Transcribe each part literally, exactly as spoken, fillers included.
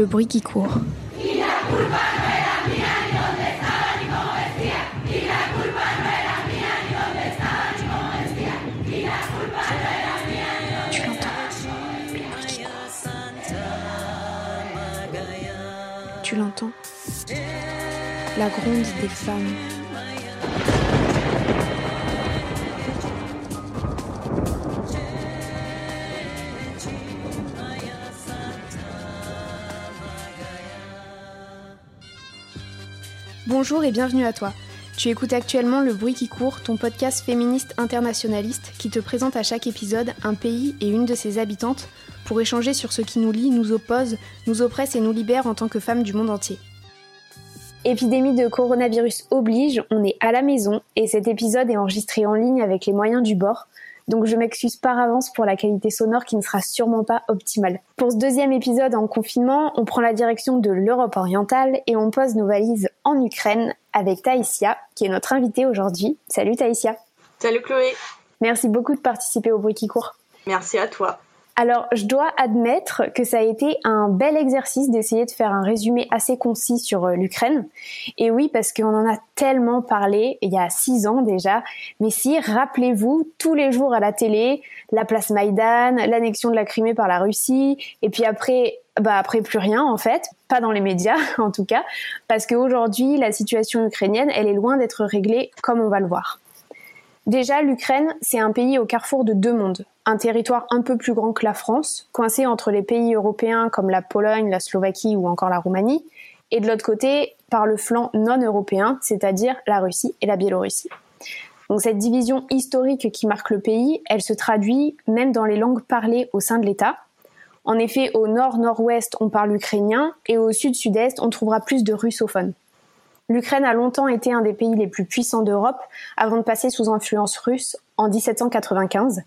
le bruit qui court. Tu l'entends, le bruit qui court. Tu l'entends, la gronde des femmes. Bonjour et bienvenue à toi. Tu écoutes actuellement Le Bruit qui court, ton podcast féministe internationaliste qui te présente à chaque épisode un pays et une de ses habitantes pour échanger sur ce qui nous lie, nous oppose, nous oppresse et nous libère en tant que femmes du monde entier. Épidémie de coronavirus oblige, on est à la maison et cet épisode est enregistré en ligne avec les moyens du bord. Donc je m'excuse par avance pour la qualité sonore qui ne sera sûrement pas optimale. Pour ce deuxième épisode en confinement, on prend la direction de l'Europe orientale et on pose nos valises en Ukraine avec Taïsia, qui est notre invitée aujourd'hui. Salut Taïsia. Salut Chloé. Merci beaucoup de participer au Bruit qui court. Merci à toi. Alors, je dois admettre que ça a été un bel exercice d'essayer de faire un résumé assez concis sur l'Ukraine. Et oui, parce qu'on en a tellement parlé il y a six ans déjà. Mais si, rappelez-vous, tous les jours à la télé, la place Maïdan, l'annexion de la Crimée par la Russie, et puis après, bah après plus rien en fait, pas dans les médias en tout cas, parce qu'aujourd'hui, la situation ukrainienne, elle est loin d'être réglée comme on va le voir. Déjà, l'Ukraine, c'est un pays au carrefour de deux mondes. Un territoire un peu plus grand que la France, coincé entre les pays européens comme la Pologne, la Slovaquie ou encore la Roumanie, et de l'autre côté, par le flanc non-européen, c'est-à-dire la Russie et la Biélorussie. Donc cette division historique qui marque le pays, elle se traduit même dans les langues parlées au sein de l'État. En effet, au nord-nord-ouest, on parle ukrainien, et au sud-sud-est, on trouvera plus de russophones. L'Ukraine a longtemps été un des pays les plus puissants d'Europe, avant de passer sous influence russe en dix-sept cent quatre-vingt-quinze,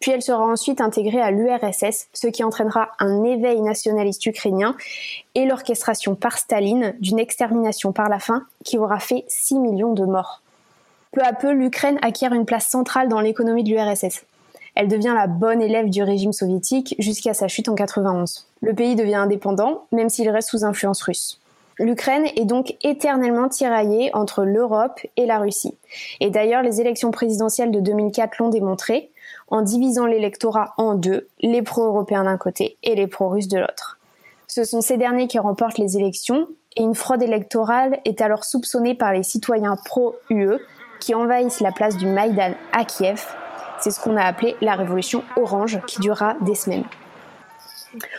puis elle sera ensuite intégrée à l'U R S S, ce qui entraînera un éveil nationaliste ukrainien et l'orchestration par Staline d'une extermination par la faim qui aura fait six millions de morts. Peu à peu, l'Ukraine acquiert une place centrale dans l'économie de l'U R S S. Elle devient la bonne élève du régime soviétique jusqu'à sa chute en quatre-vingt-onze. Le pays devient indépendant, même s'il reste sous influence russe. L'Ukraine est donc éternellement tiraillée entre l'Europe et la Russie. Et d'ailleurs, les élections présidentielles de deux mille quatre l'ont démontré, en divisant l'électorat en deux, les pro-européens d'un côté et les pro-russes de l'autre. Ce sont ces derniers qui remportent les élections, et une fraude électorale est alors soupçonnée par les citoyens pro-U E qui envahissent la place du Maïdan à Kiev. C'est ce qu'on a appelé la révolution orange, qui durera des semaines.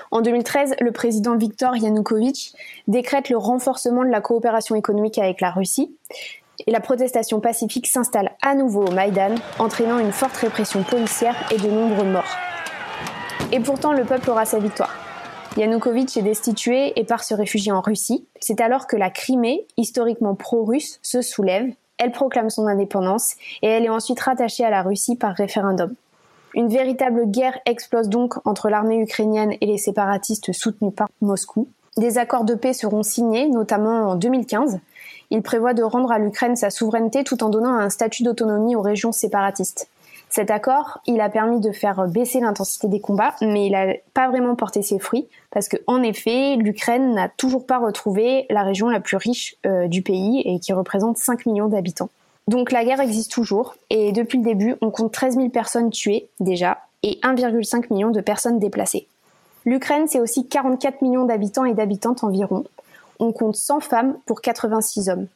En deux mille treize, le président Viktor Yanukovych décrète le renforcement de la coopération économique avec la Russie et la protestation pacifique s'installe à nouveau au Maïdan, entraînant une forte répression policière et de nombreux morts. Et pourtant, le peuple aura sa victoire. Yanukovych est destitué et part se réfugier en Russie. C'est alors que la Crimée, historiquement pro-russe, se soulève, elle proclame son indépendance et elle est ensuite rattachée à la Russie par référendum. Une véritable guerre explose donc entre l'armée ukrainienne et les séparatistes soutenus par Moscou. Des accords de paix seront signés, notamment en deux mille quinze. Ils prévoient de rendre à l'Ukraine sa souveraineté tout en donnant un statut d'autonomie aux régions séparatistes. Cet accord, il a permis de faire baisser l'intensité des combats, mais il n'a pas vraiment porté ses fruits, parce que, en effet, l'Ukraine n'a toujours pas retrouvé la région la plus riche euh, du pays et qui représente cinq millions d'habitants. Donc la guerre existe toujours, et depuis le début, on compte treize mille personnes tuées, déjà, et un virgule cinq million de personnes déplacées. L'Ukraine, c'est aussi quarante-quatre millions d'habitants et d'habitantes environ. On compte cent femmes pour quatre-vingt-six hommes.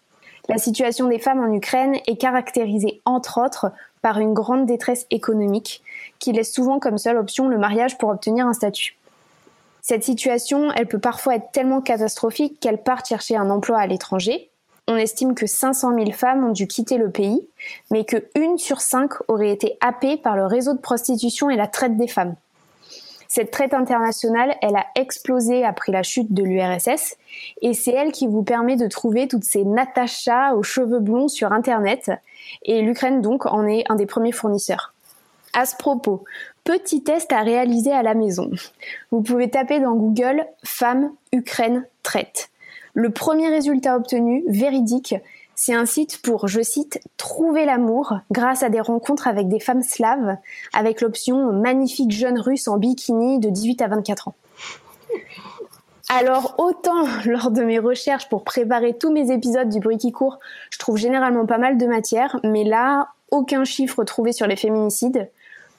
La situation des femmes en Ukraine est caractérisée, entre autres, par une grande détresse économique, qui laisse souvent comme seule option le mariage pour obtenir un statut. Cette situation, elle peut parfois être tellement catastrophique qu'elles partent chercher un emploi à l'étranger. On estime que cinq cent mille femmes ont dû quitter le pays, mais que une sur cinq aurait été happée par le réseau de prostitution et la traite des femmes. Cette traite internationale, elle a explosé après la chute de l'U R S S, et c'est elle qui vous permet de trouver toutes ces Natacha aux cheveux blonds sur Internet, et l'Ukraine donc en est un des premiers fournisseurs. À ce propos, petit test à réaliser à la maison. Vous pouvez taper dans Google « Femmes, Ukraine, traite ». Le premier résultat obtenu, véridique, c'est un site pour, je cite, « trouver l'amour grâce à des rencontres avec des femmes slaves » avec l'option « magnifique jeune russe en bikini de dix-huit à vingt-quatre ans ». Alors autant lors de mes recherches pour préparer tous mes épisodes du Bruit qui court, je trouve généralement pas mal de matière, mais là, aucun chiffre trouvé sur les féminicides,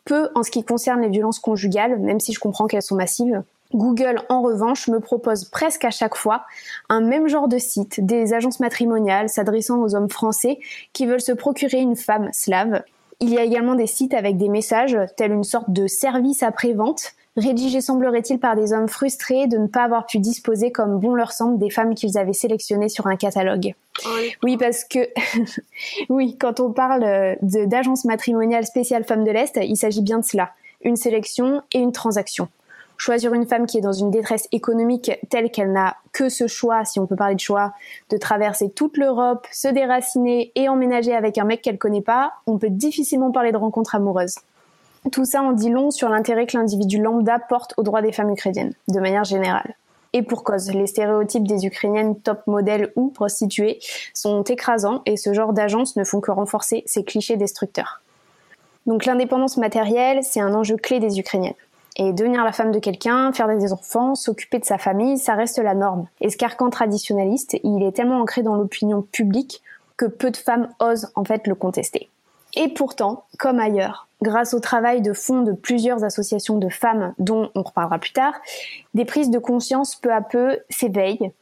peu en ce qui concerne les violences conjugales, même si je comprends qu'elles sont massives. Google, en revanche, me propose presque à chaque fois un même genre de site, des agences matrimoniales s'adressant aux hommes français qui veulent se procurer une femme slave. Il y a également des sites avec des messages, tels une sorte de service après-vente, rédigés semblerait-il par des hommes frustrés de ne pas avoir pu disposer comme bon leur semble des femmes qu'ils avaient sélectionnées sur un catalogue. Oui, parce que oui, quand on parle de, d'agence matrimoniale spéciale Femmes de l'Est, il s'agit bien de cela, une sélection et une transaction. Choisir une femme qui est dans une détresse économique telle qu'elle n'a que ce choix, si on peut parler de choix, de traverser toute l'Europe, se déraciner et emménager avec un mec qu'elle connaît pas, on peut difficilement parler de rencontre amoureuse. Tout ça en dit long sur l'intérêt que l'individu lambda porte aux droits des femmes ukrainiennes, de manière générale. Et pour cause, les stéréotypes des Ukrainiennes top modèles ou prostituées sont écrasants et ce genre d'agences ne font que renforcer ces clichés destructeurs. Donc l'indépendance matérielle, c'est un enjeu clé des Ukrainiennes. Et devenir la femme de quelqu'un, faire des enfants, s'occuper de sa famille, ça reste la norme. Et ce carcan traditionnaliste, il est tellement ancré dans l'opinion publique que peu de femmes osent en fait le contester. Et pourtant, comme ailleurs, grâce au travail de fond de plusieurs associations de femmes dont on reparlera plus tard, des prises de conscience peu à peu s'éveillent,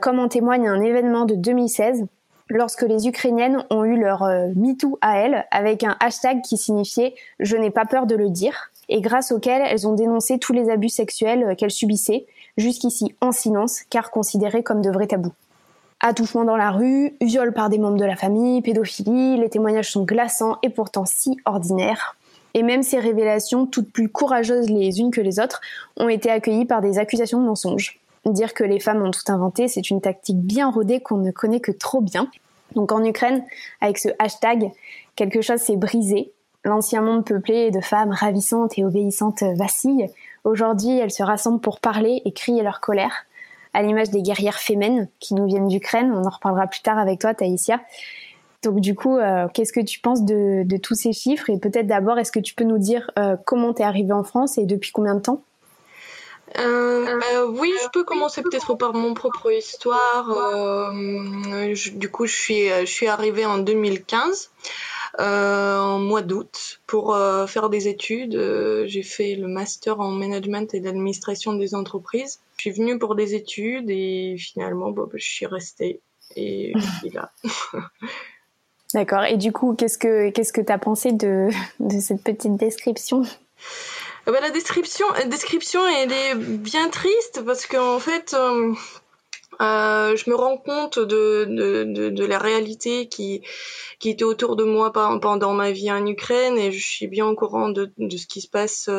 comme en témoigne un événement de deux mille seize, lorsque les Ukrainiennes ont eu leur euh, MeToo à elles, avec un hashtag qui signifiait « Je n'ai pas peur de le dire », et grâce auquel elles ont dénoncé tous les abus sexuels qu'elles subissaient, jusqu'ici en silence, car considérés comme de vrais tabous. Attouchements dans la rue, viols par des membres de la famille, pédophilie, les témoignages sont glaçants et pourtant si ordinaires. Et même ces révélations, toutes plus courageuses les unes que les autres, ont été accueillies par des accusations de mensonges. Dire que les femmes ont tout inventé, c'est une tactique bien rodée qu'on ne connaît que trop bien. Donc en Ukraine, avec ce hashtag, quelque chose s'est brisé. L'ancien monde peuplé de femmes ravissantes et obéissantes vacille. Aujourd'hui, elles se rassemblent pour parler et crier leur colère, à l'image des guerrières Femen qui nous viennent d'Ukraine. On en reparlera plus tard avec toi, Taïsia. Donc du coup, euh, qu'est-ce que tu penses de, de tous ces chiffres? Et peut-être d'abord, est-ce que tu peux nous dire euh, comment t'es arrivée en France et depuis combien de temps? Euh, euh, oui, je peux commencer peut-être par mon propre histoire. Euh, je, du coup, je suis, je suis arrivée en deux mille quinze, euh, en mois d'août, pour euh, faire des études. Euh, j'ai fait le master en management et d'administration des entreprises. Je suis venue pour des études et finalement, bah, bah, je suis restée et je suis là. D'accord. Et du coup, qu'est-ce que qu'est-ce que t'as pensé de, de cette petite description? Eh ben, la description, la description, elle est bien triste parce qu'en fait, euh, euh, je me rends compte de, de, de, de la réalité qui, qui était autour de moi pendant ma vie en Ukraine et je suis bien au courant de, de ce qui se passe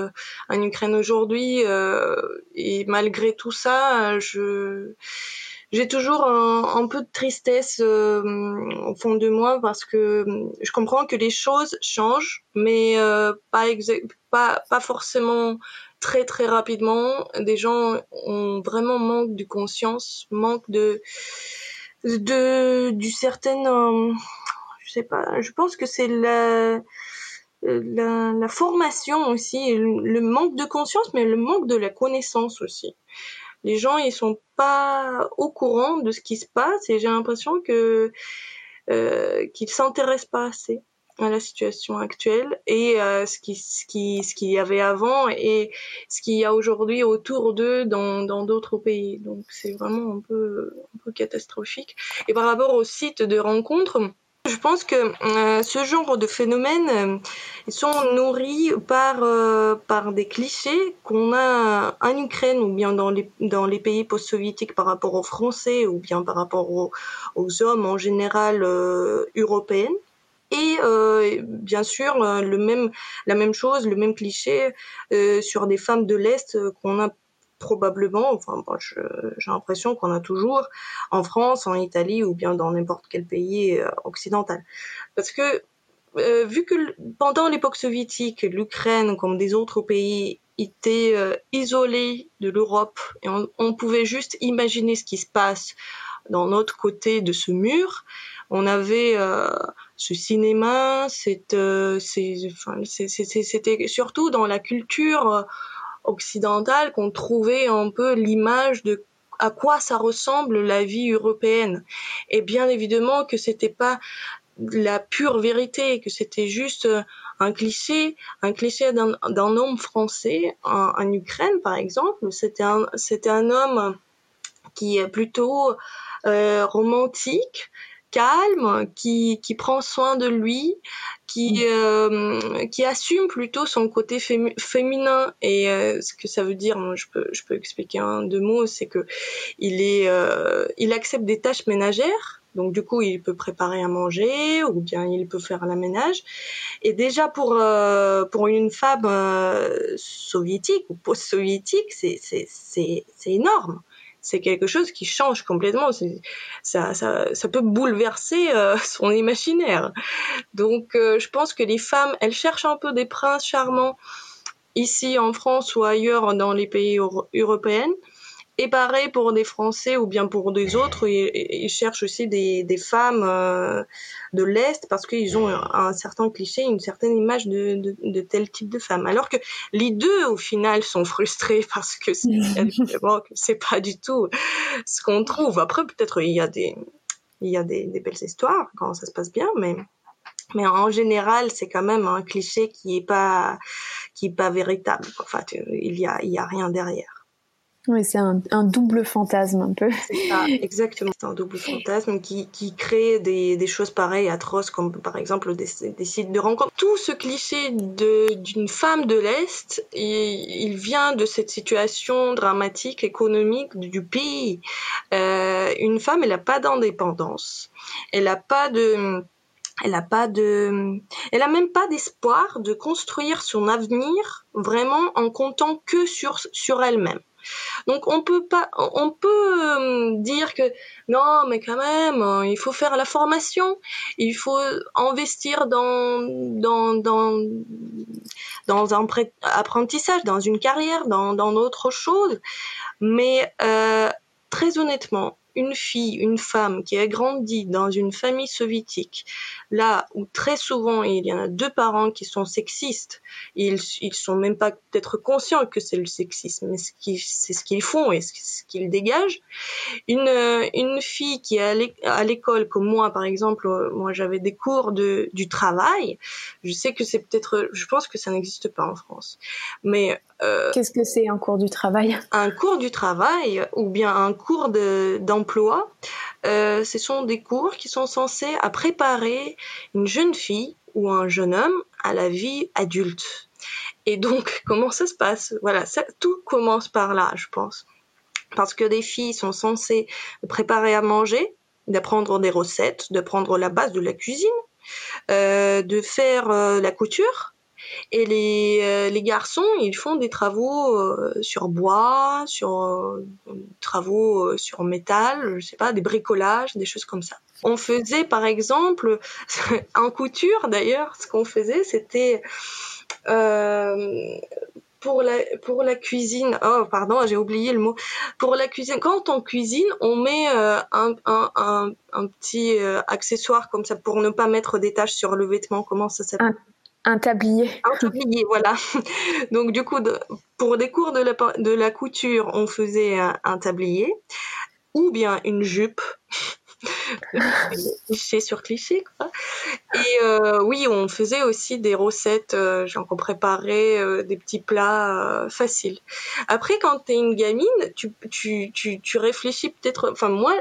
en Ukraine aujourd'hui. Euh, et malgré tout ça, je... J'ai toujours un, un peu de tristesse euh, au fond de moi parce que je comprends que les choses changent, mais euh, pas, exa- pas, pas forcément très très rapidement. Des gens ont vraiment manque de conscience, manque de de du certain, euh, je sais pas. Je pense que c'est la la, la formation aussi, le, le manque de conscience, mais le manque de la connaissance aussi. Les gens, ils sont pas au courant de ce qui se passe et j'ai l'impression que euh, qu'ils s'intéressent pas assez à la situation actuelle et euh, ce qui ce qui ce qu'il y avait avant et ce qu'il y a aujourd'hui autour d'eux dans dans d'autres pays. Donc c'est vraiment un peu un peu catastrophique. Et par rapport aux sites de rencontres, je pense que euh, ce genre de phénomènes euh, ils sont nourris par euh, par des clichés qu'on a en Ukraine ou bien dans les dans les pays post-soviétiques par rapport aux Français ou bien par rapport aux, aux hommes en général euh, européens et euh, bien sûr euh, le même la même chose le même cliché euh, sur des femmes de l'Est euh, qu'on a probablement, enfin, bon, je, j'ai l'impression qu'on a toujours en France, en Italie ou bien dans n'importe quel pays euh, occidental. Parce que, euh, vu que l- pendant l'époque soviétique, l'Ukraine, comme des autres pays, était euh, isolée de l'Europe et on, on pouvait juste imaginer ce qui se passe dans notre côté de ce mur, on avait euh, ce cinéma, cette, euh, c'est, enfin, c'est, c'est, c'était surtout dans la culture euh, occidentale qu'on trouvait un peu l'image de à quoi ça ressemble la vie européenne. Et bien évidemment que c'était pas la pure vérité, que c'était juste un cliché, un cliché d'un, d'un homme français en, en Ukraine par exemple. C'était un, c'était un homme qui est plutôt euh, romantique, calme, qui qui prend soin de lui, qui euh, qui assume plutôt son côté fémi- féminin et euh, ce que ça veut dire, moi je peux je peux expliquer en deux mots, c'est que il est euh, il accepte des tâches ménagères, donc du coup il peut préparer à manger ou bien il peut faire le ménage. Et déjà pour euh, pour une femme euh, soviétique ou post-soviétique, c'est c'est c'est c'est énorme. C'est quelque chose qui change complètement. C'est, ça, ça, ça peut bouleverser euh, son imaginaire. Donc, euh, je pense que les femmes, elles cherchent un peu des princes charmants ici en France ou ailleurs dans les pays euro- européens. Et pareil pour des Français ou bien pour des autres, ils, ils cherchent aussi des, des femmes euh, de l'Est parce qu'ils ont un, un certain cliché, une certaine image de, de, de tel type de femme. Alors que les deux, au final, sont frustrés parce que c'est, c'est pas du tout ce qu'on trouve. Après, peut-être il y a des, il y a des, des belles histoires quand ça se passe bien, mais... Mais en général, c'est quand même un cliché qui est pas, qui est pas véritable. Enfin, il y a, il y a rien derrière. Oui, c'est un, un double fantasme un peu. C'est ça, exactement. C'est un double fantasme qui, qui crée des, des choses pareilles, atroces, comme par exemple des, des sites de rencontres. Tout ce cliché de, d'une femme de l'Est, il, il vient de cette situation dramatique, économique du pays. Euh, une femme, elle n'a pas d'indépendance, elle n'a pas de... Elle a pas de, elle a même pas d'espoir de construire son avenir vraiment en comptant que sur, sur elle-même. Donc on peut pas, on peut dire que non, mais quand même, il faut faire la formation, il faut investir dans, dans, dans, dans un pré- apprentissage, dans une carrière, dans, dans autre chose. Mais, euh, très honnêtement, une fille, une femme qui a grandi dans une famille soviétique, là où très souvent il y en a deux parents qui sont sexistes, ils ils sont même pas peut-être conscients que c'est le sexisme, mais ce qui c'est ce qu'ils font et ce qu'ils dégagent. Une une fille qui est allée à l'école comme moi par exemple, moi j'avais des cours de du travail. Je sais que c'est peut-être, je pense que ça n'existe pas en France, mais euh, qu'est-ce que c'est un cours du travail? Un cours du travail ou bien un cours de d'emploi. Euh, ce sont des cours qui sont censés à préparer une jeune fille ou un jeune homme à la vie adulte. Et donc, comment ça se passe? Voilà, ça, tout commence par là, je pense. Parce que des filles sont censées préparer à manger, d'apprendre des recettes, d'apprendre la base de la cuisine, euh, de faire euh, la couture. Et les, euh, les garçons, ils font des travaux euh, sur bois, sur euh, travaux euh, sur métal, je sais pas, des bricolages, des choses comme ça. On faisait par exemple, en couture d'ailleurs, ce qu'on faisait, c'était euh, pour la pour la cuisine. Oh pardon, j'ai oublié le mot. Pour la cuisine, quand on cuisine, on met euh, un, un un un petit euh, accessoire comme ça pour ne pas mettre des taches sur le vêtement. Comment ça s'appelle? Ah. Un tablier. Un tablier, voilà. Donc du coup, de, pour des cours de la, de la couture, on faisait un, un tablier ou bien une jupe. Cliché sur cliché, quoi. Et euh, oui, on faisait aussi des recettes, euh, genre on préparait euh, des petits plats euh, faciles. Après, quand t'es une gamine, tu, tu, tu, tu réfléchis peut-être... Enfin, moi,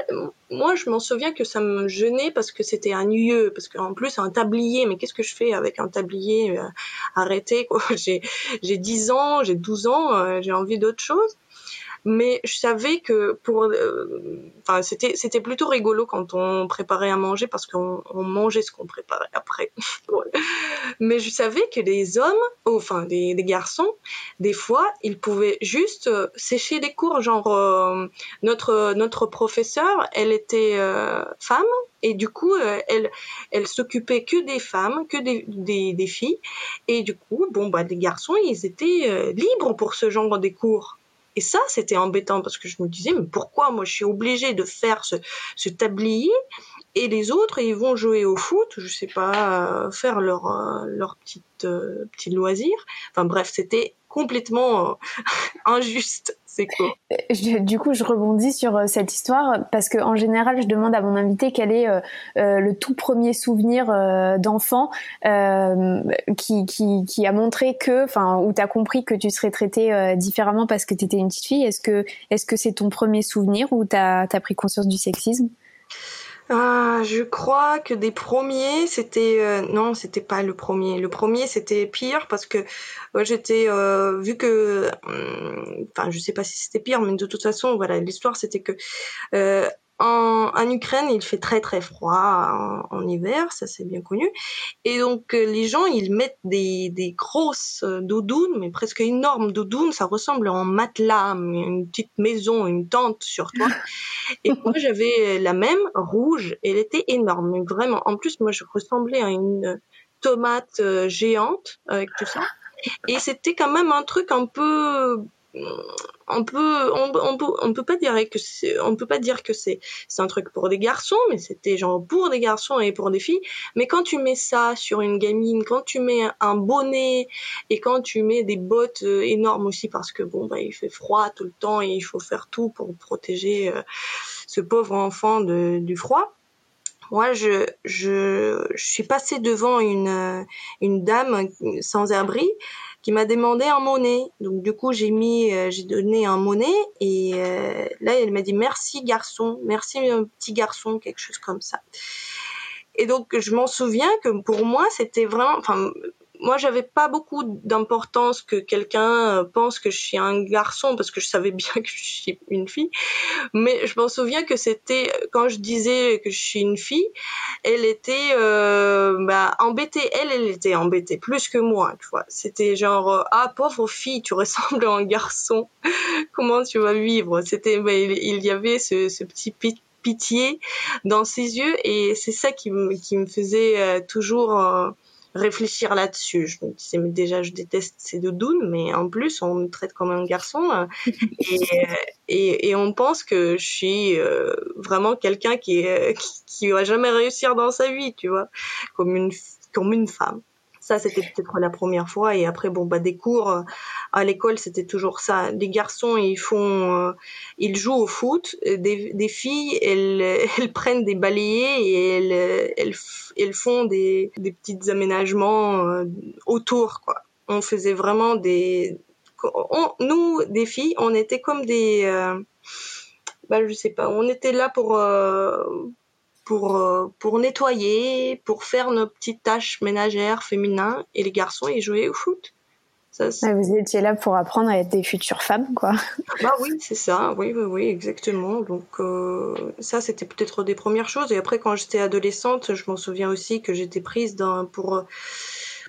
moi, je m'en souviens que ça me gênait parce que c'était ennuyeux, parce qu'en plus, un tablier, mais qu'est-ce que je fais avec un tablier? euh, Arrêtez, quoi. J'ai, j'ai dix ans, j'ai douze ans, euh, j'ai envie d'autre chose. Mais je savais que pour, enfin euh, c'était c'était plutôt rigolo quand on préparait à manger parce qu'on on mangeait ce qu'on préparait après. Ouais. Mais je savais que les hommes, enfin oh, des des garçons, des fois ils pouvaient juste euh, sécher des cours, genre euh, notre notre professeure, elle était euh, femme. Et du coup, euh, elle, elle s'occupait que des femmes, que des, des, des filles. Et du coup, bon, bah, les garçons, ils étaient euh, libres pour ce genre de cours. Et ça, c'était embêtant parce que je me disais, mais pourquoi moi je suis obligée de faire ce, ce tablier et les autres, ils vont jouer au foot, je sais pas, euh, faire leur, euh, leur petite, euh, petit loisir. Enfin bref, c'était complètement euh, injuste. C'est cool. Je, du coup, je rebondis sur euh, cette histoire parce que en général, je demande à mon invité quel est euh, euh, le tout premier souvenir euh, d'enfant euh, qui, qui, qui a montré que, enfin, où t'as compris que tu serais traitée euh, différemment parce que t'étais une petite fille. Est-ce que, est-ce que c'est ton premier souvenir où t'as, t'as pris conscience du sexisme? Euh, je crois que des premiers, c'était euh, non, c'était pas le premier. Le premier, c'était pire parce que ouais, j'étais euh, vu que, enfin, euh, je sais pas si c'était pire, mais de toute façon, voilà, l'histoire, c'était que euh, en, en Ukraine, il fait très très froid en, en hiver, ça c'est bien connu, et donc euh, les gens, ils mettent des des grosses doudounes, mais presque énormes doudounes, ça ressemble à un matelas, une petite maison, une tente sur toi. Et moi, j'avais la même, rouge, elle était énorme, mais vraiment. En plus, moi, je ressemblais à une tomate euh, géante avec tout ça. Et c'était quand même un truc un peu, un peu, on, on peut, on peut pas dire que c'est, on peut pas dire que c'est, c'est un truc pour des garçons, mais c'était genre pour des garçons et pour des filles. Mais quand tu mets ça sur une gamine, quand tu mets un bonnet et quand tu mets des bottes euh, énormes aussi parce que bon, bah, il fait froid tout le temps et il faut faire tout pour protéger euh, ce pauvre enfant de, du froid. Moi, je, je, je suis passée devant une, une dame sans abri qui m'a demandé un monnaie. Donc, du coup, j'ai mis, euh, j'ai donné un monnaie et euh, là, elle m'a dit merci garçon, merci mon petit garçon, quelque chose comme ça. Et donc, je m'en souviens que pour moi, c'était vraiment, enfin, moi, j'avais pas beaucoup d'importance que quelqu'un pense que je suis un garçon parce que je savais bien que je suis une fille. Mais je m'en souviens que c'était quand je disais que je suis une fille, elle était euh, bah, embêtée. Elle, elle était embêtée plus que moi. Tu vois, c'était genre ah pauvre fille, tu ressembles à un garçon. Comment tu vas vivre? C'était bah, il, il y avait ce, ce petit pit. pitié dans ses yeux et c'est ça qui me qui me faisait euh, toujours euh, réfléchir là-dessus. Je me disais, mais déjà, je déteste ces doudounes, mais en plus, on me traite comme un garçon. Et, et, et on pense que je suis euh, vraiment quelqu'un qui, euh, qui, qui va jamais réussir dans sa vie, tu vois, comme une, comme une femme. Ça, c'était peut-être la première fois. Et après, bon, bah, des cours à l'école, c'était toujours ça. Les garçons, ils font, euh, ils jouent au foot. Des, des filles, elles, elles prennent des balayés et elles, elles, elles font des, des petits aménagements euh, autour, quoi. On faisait vraiment des, on, nous, des filles, on était comme des, euh, bah, je sais pas, on était là pour, euh, Pour, pour nettoyer, pour faire nos petites tâches ménagères féminines. Et les garçons, ils jouaient au foot. Ça, ah, vous étiez là pour apprendre à être des futures femmes, quoi. Bah oui, c'est ça. Oui, oui, oui, exactement. Donc, euh, ça, c'était peut-être des premières choses. Et après, quand j'étais adolescente, je m'en souviens aussi que j'étais prise dans, pour,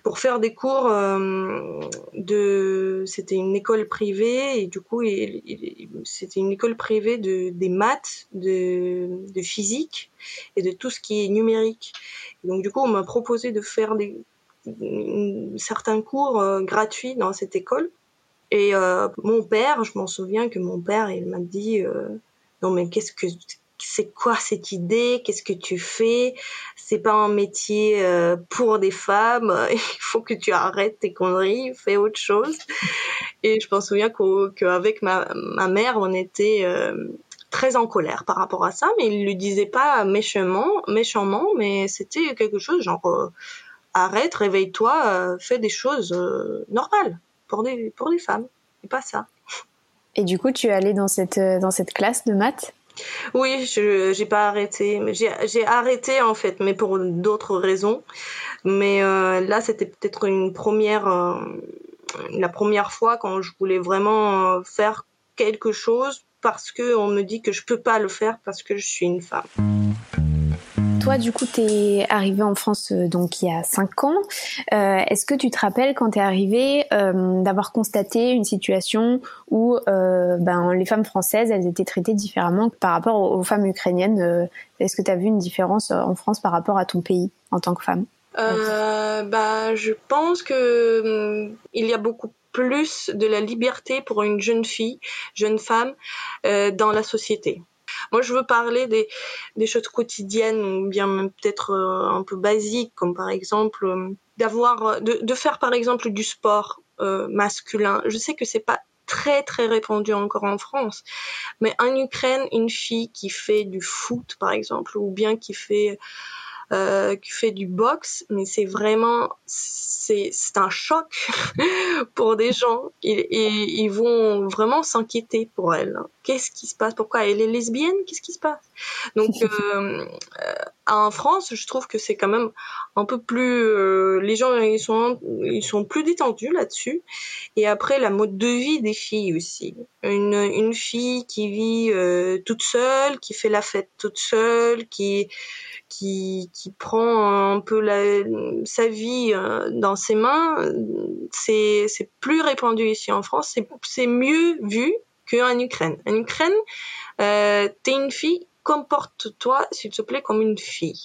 pour faire des cours euh, de... C'était une école privée. Et du coup, il, il, c'était une école privée de, des maths, de, de physique et de tout ce qui est numérique. Et donc du coup, on m'a proposé de faire des, certains cours euh, gratuits dans cette école. Et euh, mon père, je m'en souviens que mon père, il m'a dit euh, non mais qu'est-ce que c'est quoi cette idée? Qu'est-ce que tu fais? C'est pas un métier euh, pour des femmes. Il faut que tu arrêtes tes conneries, fais autre chose. Et je m'en souviens qu'avec ma, ma mère, on était euh, très en colère par rapport à ça, mais il le disait pas méchamment, méchamment, mais c'était quelque chose genre euh, arrête, réveille-toi, euh, fais des choses euh, normales pour des pour des femmes, et pas ça. Et du coup, tu es allée dans cette dans cette classe de maths? Oui, je j'ai pas arrêté, j'ai j'ai arrêté en fait, mais pour d'autres raisons. Mais euh, là, c'était peut-être une première euh, la première fois quand je voulais vraiment euh, faire quelque chose. Parce qu'on me dit que je ne peux pas le faire parce que je suis une femme. Toi, du coup, tu es arrivée en France donc, il y a cinq ans. Euh, est-ce que tu te rappelles, quand tu es arrivée, euh, d'avoir constaté une situation où euh, ben, les femmes françaises, elles étaient traitées différemment par rapport aux, aux femmes ukrainiennes? euh, Est-ce que tu as vu une différence en France par rapport à ton pays en tant que femme? euh, bah, Je pense qu'il hum, y a beaucoup plus de la liberté pour une jeune fille, jeune femme, euh, dans la société. Moi, je veux parler des, des choses quotidiennes ou bien même peut-être euh, un peu basiques, comme par exemple euh, d'avoir, de, de faire par exemple du sport euh, masculin. Je sais que c'est pas très très répandu encore en France. Mais en Ukraine, une fille qui fait du foot par exemple, ou bien qui fait euh, qui fait du boxe, mais c'est vraiment c'est c'est un choc pour des gens. Et, et ils vont vraiment s'inquiéter pour elle. Qu'est-ce qui se passe? Pourquoi elle est lesbienne? Qu'est-ce qui se passe? Donc euh, euh, en France, je trouve que c'est quand même un peu plus... Euh, les gens, ils sont, ils sont plus détendus là-dessus. Et après, la mode de vie des filles aussi. Une, une fille qui vit euh, toute seule, qui fait la fête toute seule, qui, qui, qui prend un peu la, sa vie euh, dans ses mains, c'est, c'est plus répandu ici en France. C'est, c'est mieux vu qu'en Ukraine. En Ukraine, euh, t'es une fille, comporte-toi, s'il te plaît, comme une fille.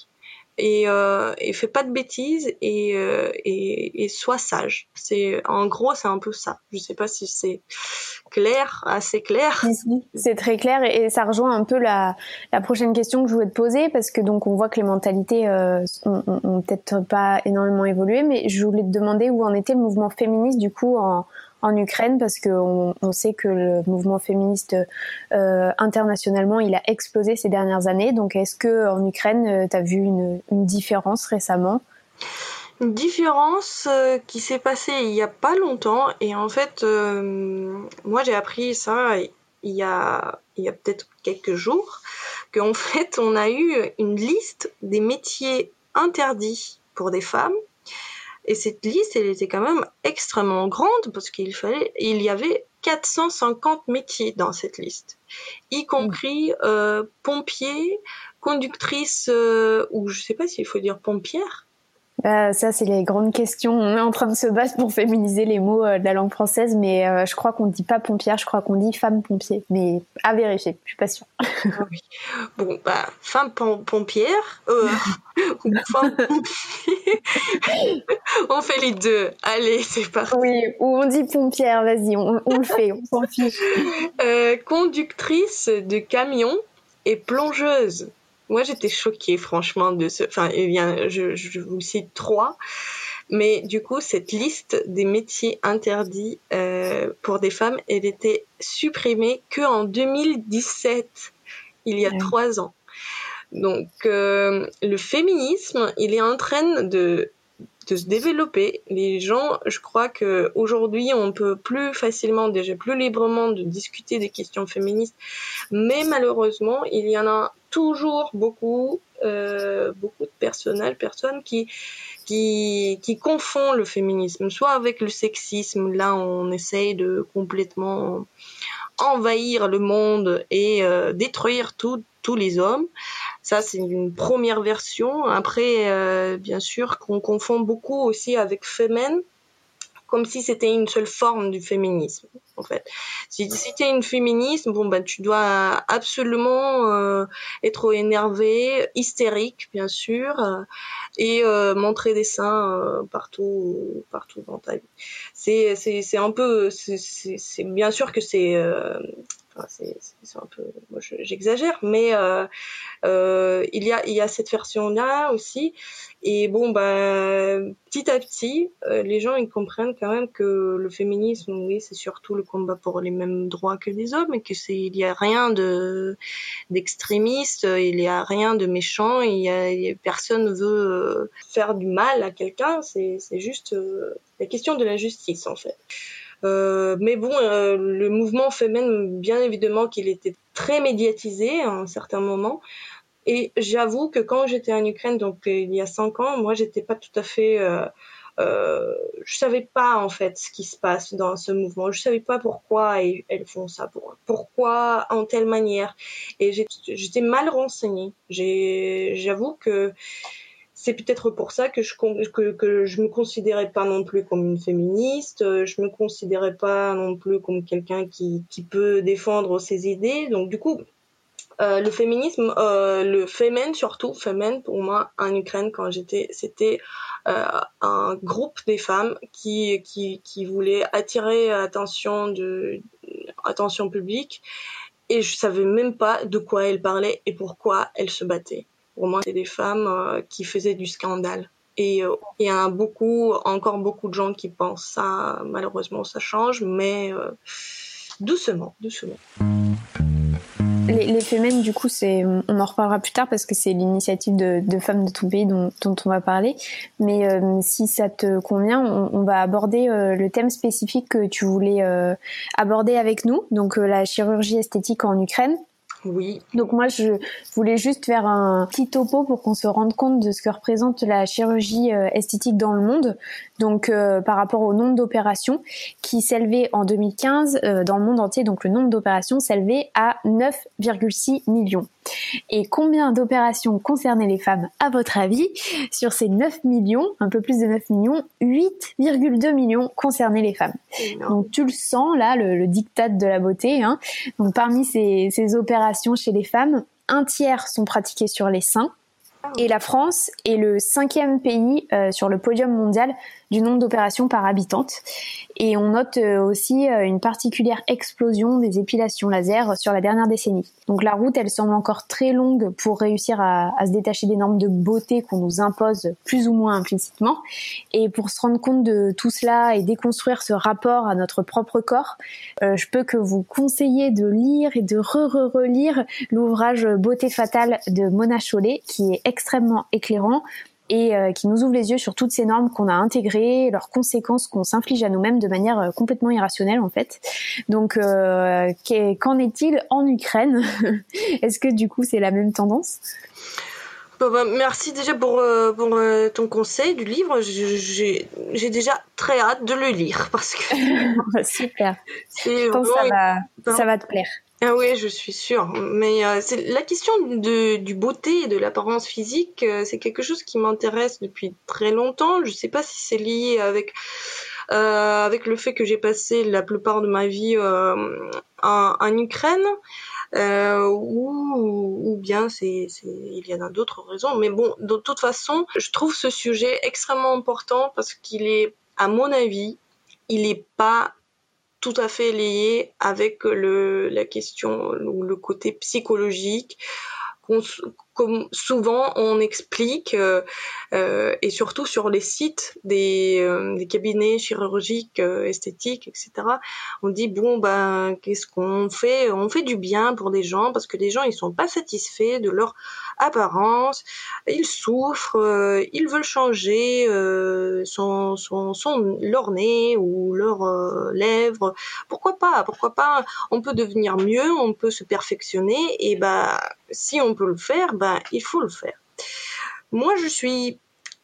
Et, euh, et fais pas de bêtises et, euh, et, et sois sage. C'est, en gros, c'est un peu ça. Je sais pas si c'est clair, assez clair. C'est très clair et, et ça rejoint un peu la, la prochaine question que je voulais te poser parce que donc on voit que les mentalités euh, ont, ont, ont peut-être pas énormément évolué, mais je voulais te demander où en était le mouvement féministe du coup en en Ukraine, parce qu'on on sait que le mouvement féministe euh, internationalement, il a explosé ces dernières années. Donc, est-ce qu'en Ukraine, euh, tu as vu une, une différence récemment? Une différence euh, qui s'est passée il n'y a pas longtemps. Et en fait, euh, moi, j'ai appris ça il y a, il y a peut-être quelques jours, qu'en fait, on a eu une liste des métiers interdits pour des femmes. Et cette liste, elle était quand même extrêmement grande parce qu'il fallait, il y avait quatre cent cinquante métiers dans cette liste, y compris euh, pompiers, conductrices, euh, ou je sais pas s'il faut dire pompières. Bah, ça, c'est les grandes questions. On est en train de se battre pour féminiser les mots euh, de la langue française, mais euh, je crois qu'on dit pas pompière, je crois qu'on dit femme pompier. Mais à vérifier, je suis pas sûre. Ah oui. Bon, bah, femme pom- pompière, euh, ou femme pompier. On fait les deux. Allez, c'est parti. Oui, ou on dit pompière, vas-y, on, on le fait, on s'en fiche. Euh, conductrice de camion et plongeuse. Moi, j'étais choquée, franchement, de ce... Enfin, eh bien, je, je vous cite trois. Mais du coup, cette liste des métiers interdits euh, pour des femmes, elle était supprimée qu'en deux mille dix-sept, il y a ouais. trois ans. Donc, euh, le féminisme, il est en train de... de se développer. Les gens, je crois qu'aujourd'hui, on peut plus facilement, déjà plus librement, de discuter des questions féministes. Mais malheureusement, il y en a toujours beaucoup, euh, beaucoup de personnel, personnes qui, qui, qui confondent le féminisme, soit avec le sexisme. Là, on essaye de complètement envahir le monde et euh, détruire tout, tous les hommes. Ça, c'est une première version. Après, euh, bien sûr, qu'on confond beaucoup aussi avec Femen, comme si c'était une seule forme du féminisme, en fait. Si, si t'es une féministe, bon, ben, tu dois absolument euh, être énervée, hystérique, bien sûr, et euh, montrer des seins euh, partout, partout dans ta vie. C'est, c'est, c'est un peu, c'est, c'est, c'est bien sûr que c'est. Euh, C'est, c'est un peu, moi je, j'exagère, mais euh, euh, il y a il y a cette version là aussi, et bon bah petit à petit euh, les gens ils comprennent quand même que le féminisme, oui, c'est surtout le combat pour les mêmes droits que les hommes, et que c'est il y a rien de d'extrémiste, il y a rien de méchant, il y a, il y a personne veut faire du mal à quelqu'un, c'est c'est juste euh, la question de la justice en fait. Euh, mais bon, euh, le mouvement Femen, bien évidemment qu'il était très médiatisé à un certain moment. Et j'avoue que quand j'étais en Ukraine, donc il y a cinq ans, moi j'étais pas tout à fait, euh, euh, je savais pas en fait ce qui se passe dans ce mouvement. Je savais pas pourquoi elles, elles font ça, pour, pourquoi en telle manière. Et j'étais, j'étais mal renseignée. J'ai, j'avoue que c'est peut-être pour ça que je que que je me considérais pas non plus comme une féministe, je me considérais pas non plus comme quelqu'un qui qui peut défendre ses idées. Donc du coup, euh, le féminisme, euh, le Femen surtout, Femen pour moi en Ukraine quand j'étais, c'était euh, un groupe des femmes qui qui qui voulait attirer attention de attention publique, et je savais même pas de quoi elles parlaient et pourquoi elles se battaient. Pour moi, c'est des femmes euh, qui faisaient du scandale. Et euh, il y a beaucoup, encore beaucoup de gens qui pensent ça. Malheureusement, ça change, mais euh, doucement, doucement. Les, les Femen, du coup, c'est, on en reparlera plus tard parce que c'est l'initiative de, de femmes de tout pays dont, dont on va parler. Mais euh, si ça te convient, on, on va aborder euh, le thème spécifique que tu voulais euh, aborder avec nous, donc euh, la chirurgie esthétique en Ukraine. Oui. Donc moi, je voulais juste faire un petit topo pour qu'on se rende compte de ce que représente la chirurgie esthétique dans le monde. Donc euh, par rapport au nombre d'opérations qui s'élevait en deux mille quinze euh, dans le monde entier, donc le nombre d'opérations s'élevait à neuf virgule six millions. Et combien d'opérations concernaient les femmes à votre avis? Sur ces neuf millions, un peu plus de neuf millions, huit virgule deux millions concernaient les femmes. Énorme. Donc tu le sens là, le, le diktat de la beauté, hein. Donc parmi ces, ces opérations chez les femmes, un tiers sont pratiquées sur les seins. Et la France est le cinquième pays euh, sur le podium mondial du nombre d'opérations par habitante. Et on note euh, aussi euh, une particulière explosion des épilations laser sur la dernière décennie. Donc la route, elle semble encore très longue pour réussir à, à se détacher des normes de beauté qu'on nous impose plus ou moins implicitement. Et pour se rendre compte de tout cela et déconstruire ce rapport à notre propre corps, euh, je peux que vous conseiller de lire et de re-re-relire l'ouvrage Beauté fatale de Mona Chollet, qui est extrêmement éclairant et euh, qui nous ouvre les yeux sur toutes ces normes qu'on a intégrées, leurs conséquences qu'on s'inflige à nous-mêmes de manière euh, complètement irrationnelle en fait. Donc euh, qu'est, qu'en est-il en Ukraine? Est-ce que du coup c'est la même tendance? Bon, bah, merci déjà pour, euh, pour euh, ton conseil du livre. J'ai, j'ai, j'ai déjà très hâte de le lire parce que super. C'est je pense que ça va, ben... ça va te plaire. Ah oui, je suis sûre. Mais euh, c'est la question de, du beauté et de l'apparence physique, euh, c'est quelque chose qui m'intéresse depuis très longtemps. Je ne sais pas si c'est lié avec euh, avec le fait que j'ai passé la plupart de ma vie euh, en, en Ukraine, euh, ou, ou bien c'est, c'est il y en a d'autres raisons. Mais bon, de toute façon, je trouve ce sujet extrêmement important parce qu'il est, à mon avis, il n'est pas tout à fait lié avec le, la question, le, le côté psychologique, qu'on, comme souvent on explique, euh, euh, et surtout sur les sites des, euh, des cabinets chirurgiques, euh, esthétiques, et cetera. On dit, bon, ben, qu'est-ce qu'on fait? On fait du bien pour les gens, parce que les gens, ils sont pas satisfaits de leur apparence, ils souffrent, euh, ils veulent changer euh, son, son, son, leur nez ou leurs euh, lèvres. Pourquoi pas? Pourquoi pas? On peut devenir mieux, on peut se perfectionner, et bah, si on peut le faire, bah, il faut le faire. Moi, je suis,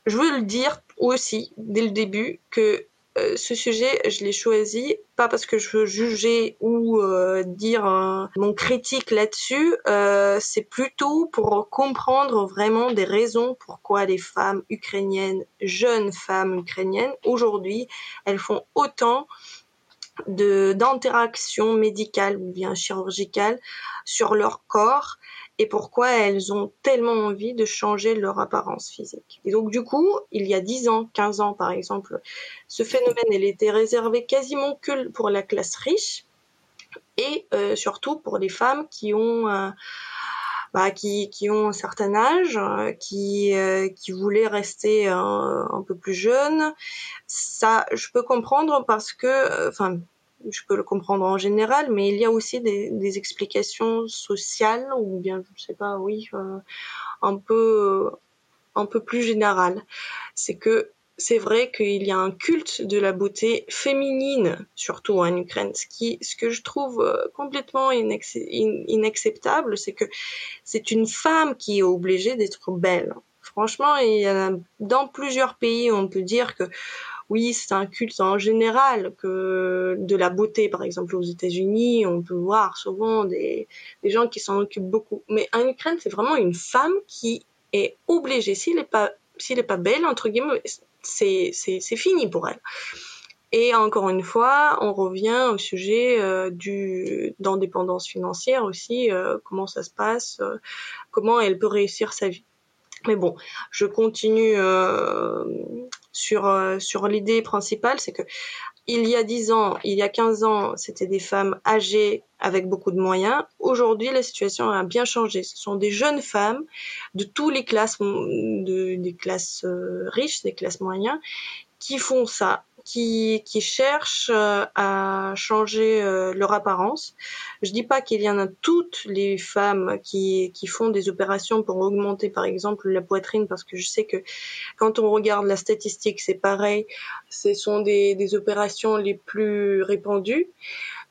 je veux le dire aussi dès le début que Euh, ce sujet, je l'ai choisi, pas parce que je veux juger ou euh, dire euh, mon critique là-dessus, euh, c'est plutôt pour comprendre vraiment des raisons pourquoi les femmes ukrainiennes, jeunes femmes ukrainiennes, aujourd'hui, elles font autant de, d'interactions médicales ou bien chirurgicales sur leur corps et pourquoi elles ont tellement envie de changer leur apparence physique. Et donc du coup, il y a dix ans, quinze ans par exemple, ce phénomène il était réservé quasiment que pour la classe riche et euh, surtout pour les femmes qui ont euh, bah qui qui ont un certain âge, qui euh, qui voulaient rester euh, un peu plus jeunes. Ça, je peux comprendre parce que enfin euh, je peux le comprendre en général, mais il y a aussi des, des explications sociales ou bien, je sais pas, oui, euh, un peu, euh, un peu plus générales. C'est que c'est vrai qu'il y a un culte de la beauté féminine, surtout en Ukraine. Ce qui, ce que je trouve complètement inac- in- inacceptable, c'est que c'est une femme qui est obligée d'être belle. Franchement, il y a, dans plusieurs pays, on peut dire que oui, c'est un culte en général que de la beauté. Par exemple, aux États-Unis, on peut voir souvent des, des gens qui s'en occupent beaucoup. Mais en Ukraine, c'est vraiment une femme qui est obligée. S'il n'est pas, s'il n'est pas belle, entre guillemets, c'est, c'est, c'est fini pour elle. Et encore une fois, on revient au sujet euh, du, d'indépendance financière aussi, euh, comment ça se passe, euh, comment elle peut réussir sa vie. Mais bon, je continue euh, sur euh, sur l'idée principale, c'est que il y a dix ans, il y a quinze ans, c'était des femmes âgées avec beaucoup de moyens. Aujourd'hui, la situation a bien changé. Ce sont des jeunes femmes de toutes les classes, de, des classes euh, riches, des classes moyennes, qui font ça, qui, qui cherchent à changer leur apparence. Je dis pas qu'il y en a toutes les femmes qui, qui font des opérations pour augmenter, par exemple, la poitrine, parce que je sais que quand on regarde la statistique, c'est pareil. Ce sont des, des opérations les plus répandues.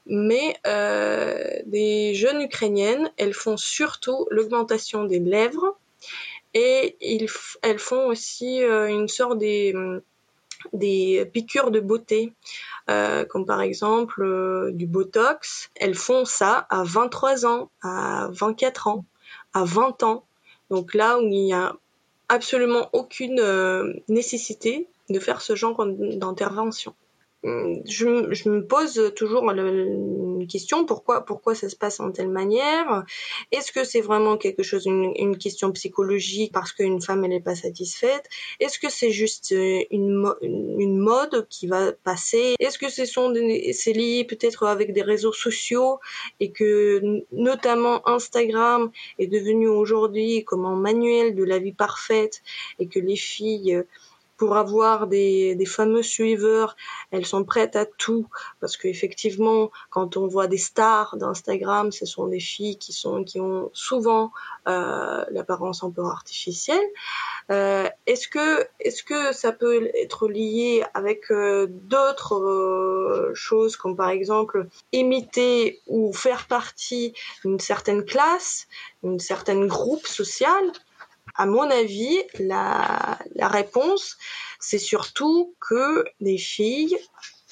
Mais euh, des jeunes ukrainiennes, elles font surtout l'augmentation des lèvres et ils, elles font aussi euh, une sorte des, des piqûres de beauté, euh, comme par exemple euh, du Botox. Elles font ça à vingt-trois ans, à vingt-quatre ans, à vingt ans. Donc là où il n'y a absolument aucune euh, nécessité de faire ce genre d'intervention. Je, je me pose toujours une question, pourquoi, pourquoi ça se passe en telle manière? Est-ce que c'est vraiment quelque chose, une, une question psychologique parce qu'une femme, elle n'est pas satisfaite? Est-ce que c'est juste une, une mode qui va passer? Est-ce que ce sont des, c'est lié peut-être avec des réseaux sociaux et que notamment Instagram est devenu aujourd'hui comme un manuel de la vie parfaite et que les filles... Pour avoir des, des fameux suiveurs, elles sont prêtes à tout parce qu'effectivement, quand on voit des stars d'Instagram, ce sont des filles qui, sont, qui ont souvent euh, l'apparence un peu artificielle. Euh, est-ce que, est-ce que ça peut être lié avec euh, d'autres euh, choses comme par exemple imiter ou faire partie d'une certaine classe, d'une certaine groupe sociale? À mon avis, la, la réponse, c'est surtout que les filles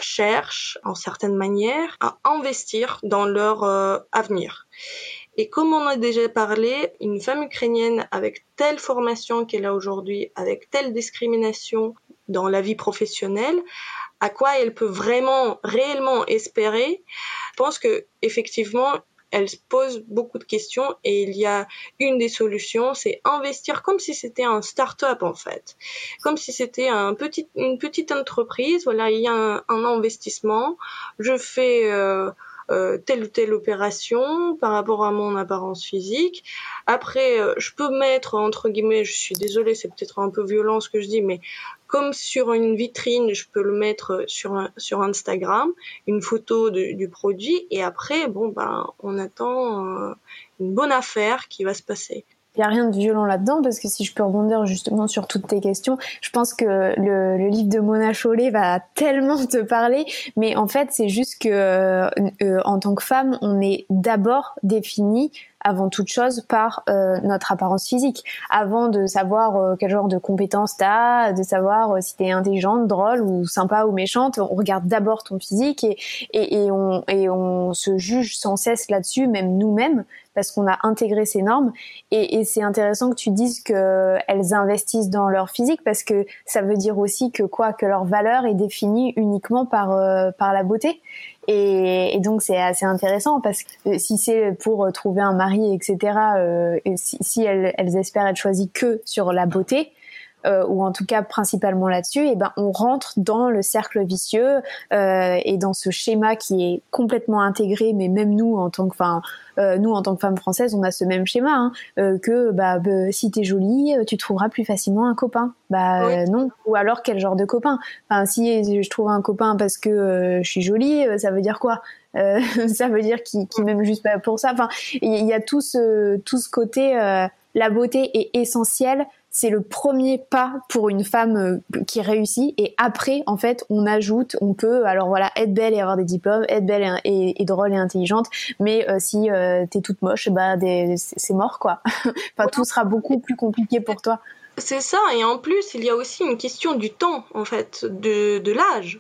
cherchent, en certaine manière, à investir dans leur euh, avenir. Et comme on a déjà parlé, une femme ukrainienne avec telle formation qu'elle a aujourd'hui, avec telle discrimination dans la vie professionnelle, à quoi elle peut vraiment, réellement espérer? Je pense que, effectivement, elle se pose beaucoup de questions et il y a une des solutions, c'est investir comme si c'était un start-up en fait. Comme si c'était un petit, une petite entreprise, voilà, il y a un, un investissement, je fais euh, euh, telle ou telle opération par rapport à mon apparence physique. Après, euh, je peux mettre, entre guillemets, je suis désolée, c'est peut-être un peu violent ce que je dis, mais comme sur une vitrine, je peux le mettre sur, sur Instagram, une photo de, du produit, et après, bon, ben, on attend euh, une bonne affaire qui va se passer. Il n'y a rien de violent là-dedans, parce que si je peux rebondir justement sur toutes tes questions, je pense que le, le livre de Mona Chollet va tellement te parler, mais en fait, c'est juste que euh, euh, en tant que femme, on est d'abord définie avant toute chose par euh, notre apparence physique, avant de savoir euh, quel genre de compétences t'as, de savoir euh, si t'es intelligente, drôle ou sympa ou méchante. On regarde d'abord ton physique et, et, et, on, et on se juge sans cesse là-dessus, même nous-mêmes, parce qu'on a intégré ces normes. Et, et c'est intéressant que tu dises qu'elles investissent dans leur physique, parce que ça veut dire aussi que quoi, que leur valeur est définie uniquement par, euh, par la beauté. Et, et donc c'est assez intéressant parce que si c'est pour trouver un mari, et cetera, euh, si, si elles, elles espèrent être choisies que sur la beauté, euh, ou en tout cas principalement là-dessus, et ben on rentre dans le cercle vicieux euh, et dans ce schéma qui est complètement intégré. Mais même nous, en tant que, enfin, euh, nous en tant que femmes françaises, on a ce même schéma hein, euh, que bah, bah si t'es jolie, tu trouveras plus facilement un copain. Bah oui. euh, non. Ou alors quel genre de copain? Enfin, si je trouve un copain parce que euh, je suis jolie, ça veut dire quoi? Euh, ça veut dire qu'il, qu'il m'aime juste pas pour ça. Enfin, il y a tout ce tout ce côté. Euh, la beauté est essentielle. C'est le premier pas pour une femme qui réussit, et après, en fait, on ajoute, on peut, alors voilà, être belle et avoir des diplômes, être belle et, et, et drôle et intelligente, mais euh, si euh, t'es toute moche, bah des, c'est, c'est mort, quoi. Enfin, tout sera beaucoup plus compliqué pour toi. C'est ça, et en plus, il y a aussi une question du temps, en fait, de, de l'âge.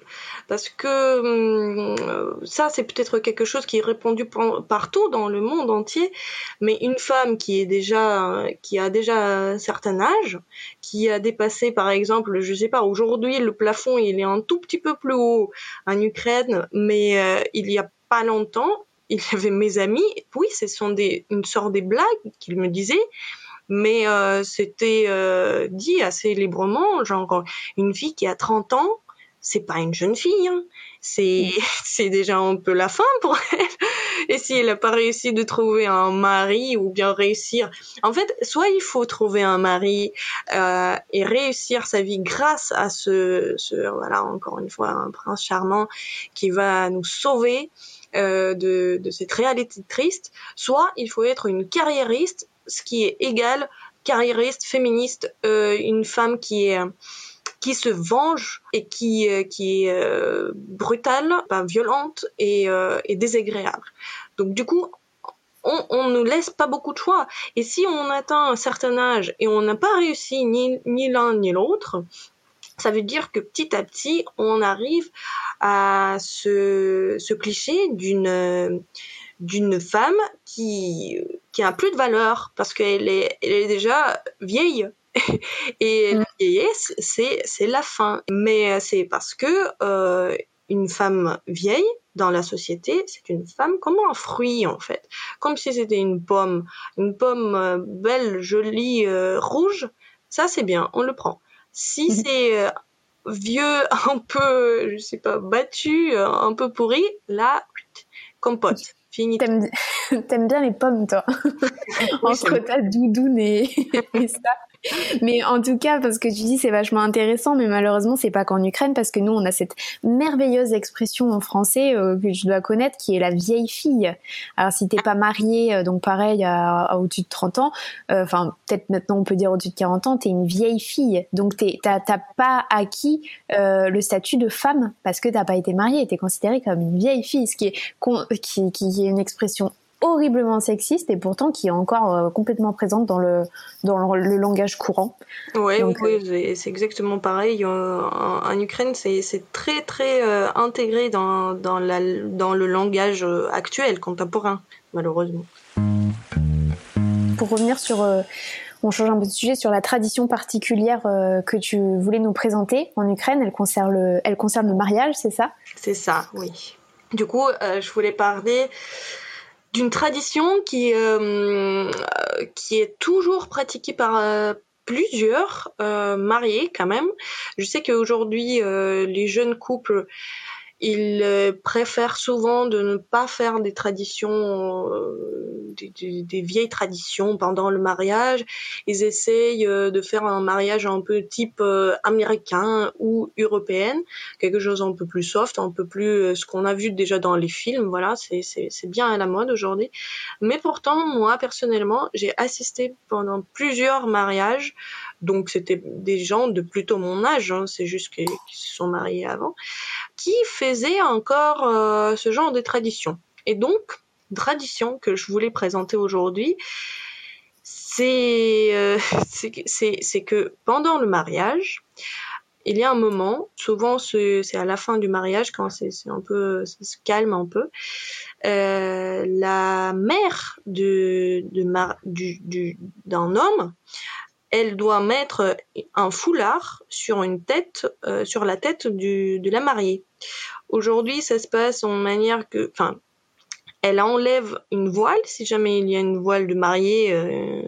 Parce que ça, c'est peut-être quelque chose qui est répandu partout dans le monde entier, mais une femme qui, est déjà, qui a déjà un certain âge, qui a dépassé, par exemple, je sais pas, aujourd'hui, le plafond, il est un tout petit peu plus haut en Ukraine, mais euh, il y a pas longtemps, il y avait mes amis, oui, ce sont des, une sorte des blagues qu'ils me disaient, mais euh, c'était euh, dit assez librement, genre une fille qui a trente ans, c'est pas une jeune fille, hein. C'est, c'est déjà un peu la fin pour elle. Et si elle n'a pas réussi de trouver un mari ou bien réussir, en fait, soit il faut trouver un mari euh, et réussir sa vie grâce à ce, ce, voilà, encore une fois, un prince charmant qui va nous sauver euh, de, de cette réalité triste. Soit il faut être une carriériste, ce qui est égal carriériste féministe, euh, une femme qui est qui se venge et qui, qui est euh, brutale, ben, violente et, euh, et désagréable. Donc du coup, on, on nous laisse pas beaucoup de choix. Et si on atteint un certain âge et on n'a pas réussi ni, ni l'un ni l'autre, ça veut dire que petit à petit, on arrive à ce, ce cliché d'une, d'une femme qui, qui a plus de valeur parce qu'elle est, elle est déjà vieille. Et la vieillesse, c'est, c'est la fin. Mais c'est parce que euh, une femme vieille dans la société, c'est une femme comme un fruit en fait, comme si c'était une pomme, une pomme euh, belle, jolie, euh, rouge. Ça c'est bien, on le prend. Si c'est euh, vieux, un peu, je sais pas, battu, un peu pourri, là, compote. Fini. T'aimes, t'aimes bien les pommes, toi. Entre ta doudoune et, et ça. Mais en tout cas, parce que tu dis, c'est vachement intéressant, mais malheureusement, c'est pas qu'en Ukraine, parce que nous, on a cette merveilleuse expression en français euh, que tu dois connaître, qui est la vieille fille. Alors, si t'es pas mariée, euh, donc pareil, à, à au-dessus de trente ans, enfin, euh, peut-être maintenant, on peut dire au-dessus de quarante ans, t'es une vieille fille. Donc, t'es, t'as, t'as pas acquis euh, le statut de femme, parce que t'as pas été mariée, t'es considérée comme une vieille fille, ce qui est... Con, qui, qui une expression horriblement sexiste et pourtant qui est encore euh, complètement présente dans le, dans le, le langage courant. Ouais, donc, oui, euh... c'est exactement pareil. En, en Ukraine, c'est, c'est très, très euh, intégré dans, dans, la, dans le langage actuel, contemporain, malheureusement. Pour revenir sur... Euh, on change un peu de sujet sur la tradition particulière euh, que tu voulais nous présenter en Ukraine. Elle concerne le, elle concerne le mariage, c'est ça ? C'est ça, oui. Du coup, euh, je voulais parler d'une tradition qui, euh, qui est toujours pratiquée par euh, plusieurs euh, mariés quand même. Je sais qu'aujourd'hui, euh, les jeunes couples, ils euh, préfèrent souvent de ne pas faire des traditions, euh, des, des, des vieilles traditions pendant le mariage. Ils essayent euh, de faire un mariage un peu type euh, américain ou européenne, quelque chose un peu plus soft, un peu plus euh, ce qu'on a vu déjà dans les films. Voilà, c'est, c'est, c'est bien à la mode aujourd'hui. Mais pourtant, moi personnellement, j'ai assisté pendant plusieurs mariages. Donc c'était des gens de plutôt mon âge, hein, c'est juste qu'ils se sont mariés avant, qui faisaient encore euh, ce genre de tradition. Et donc, tradition que je voulais présenter aujourd'hui, c'est, euh, c'est, c'est, c'est que pendant le mariage, il y a un moment, souvent c'est, c'est à la fin du mariage, quand c'est, c'est un peu, ça se calme un peu, euh, la mère de, de mar, du, du, d'un homme, elle doit mettre un foulard sur une tête, euh, sur la tête du, de la mariée. Aujourd'hui, ça se passe en manière que, enfin, elle enlève une voile, si jamais il y a une voile de mariée euh,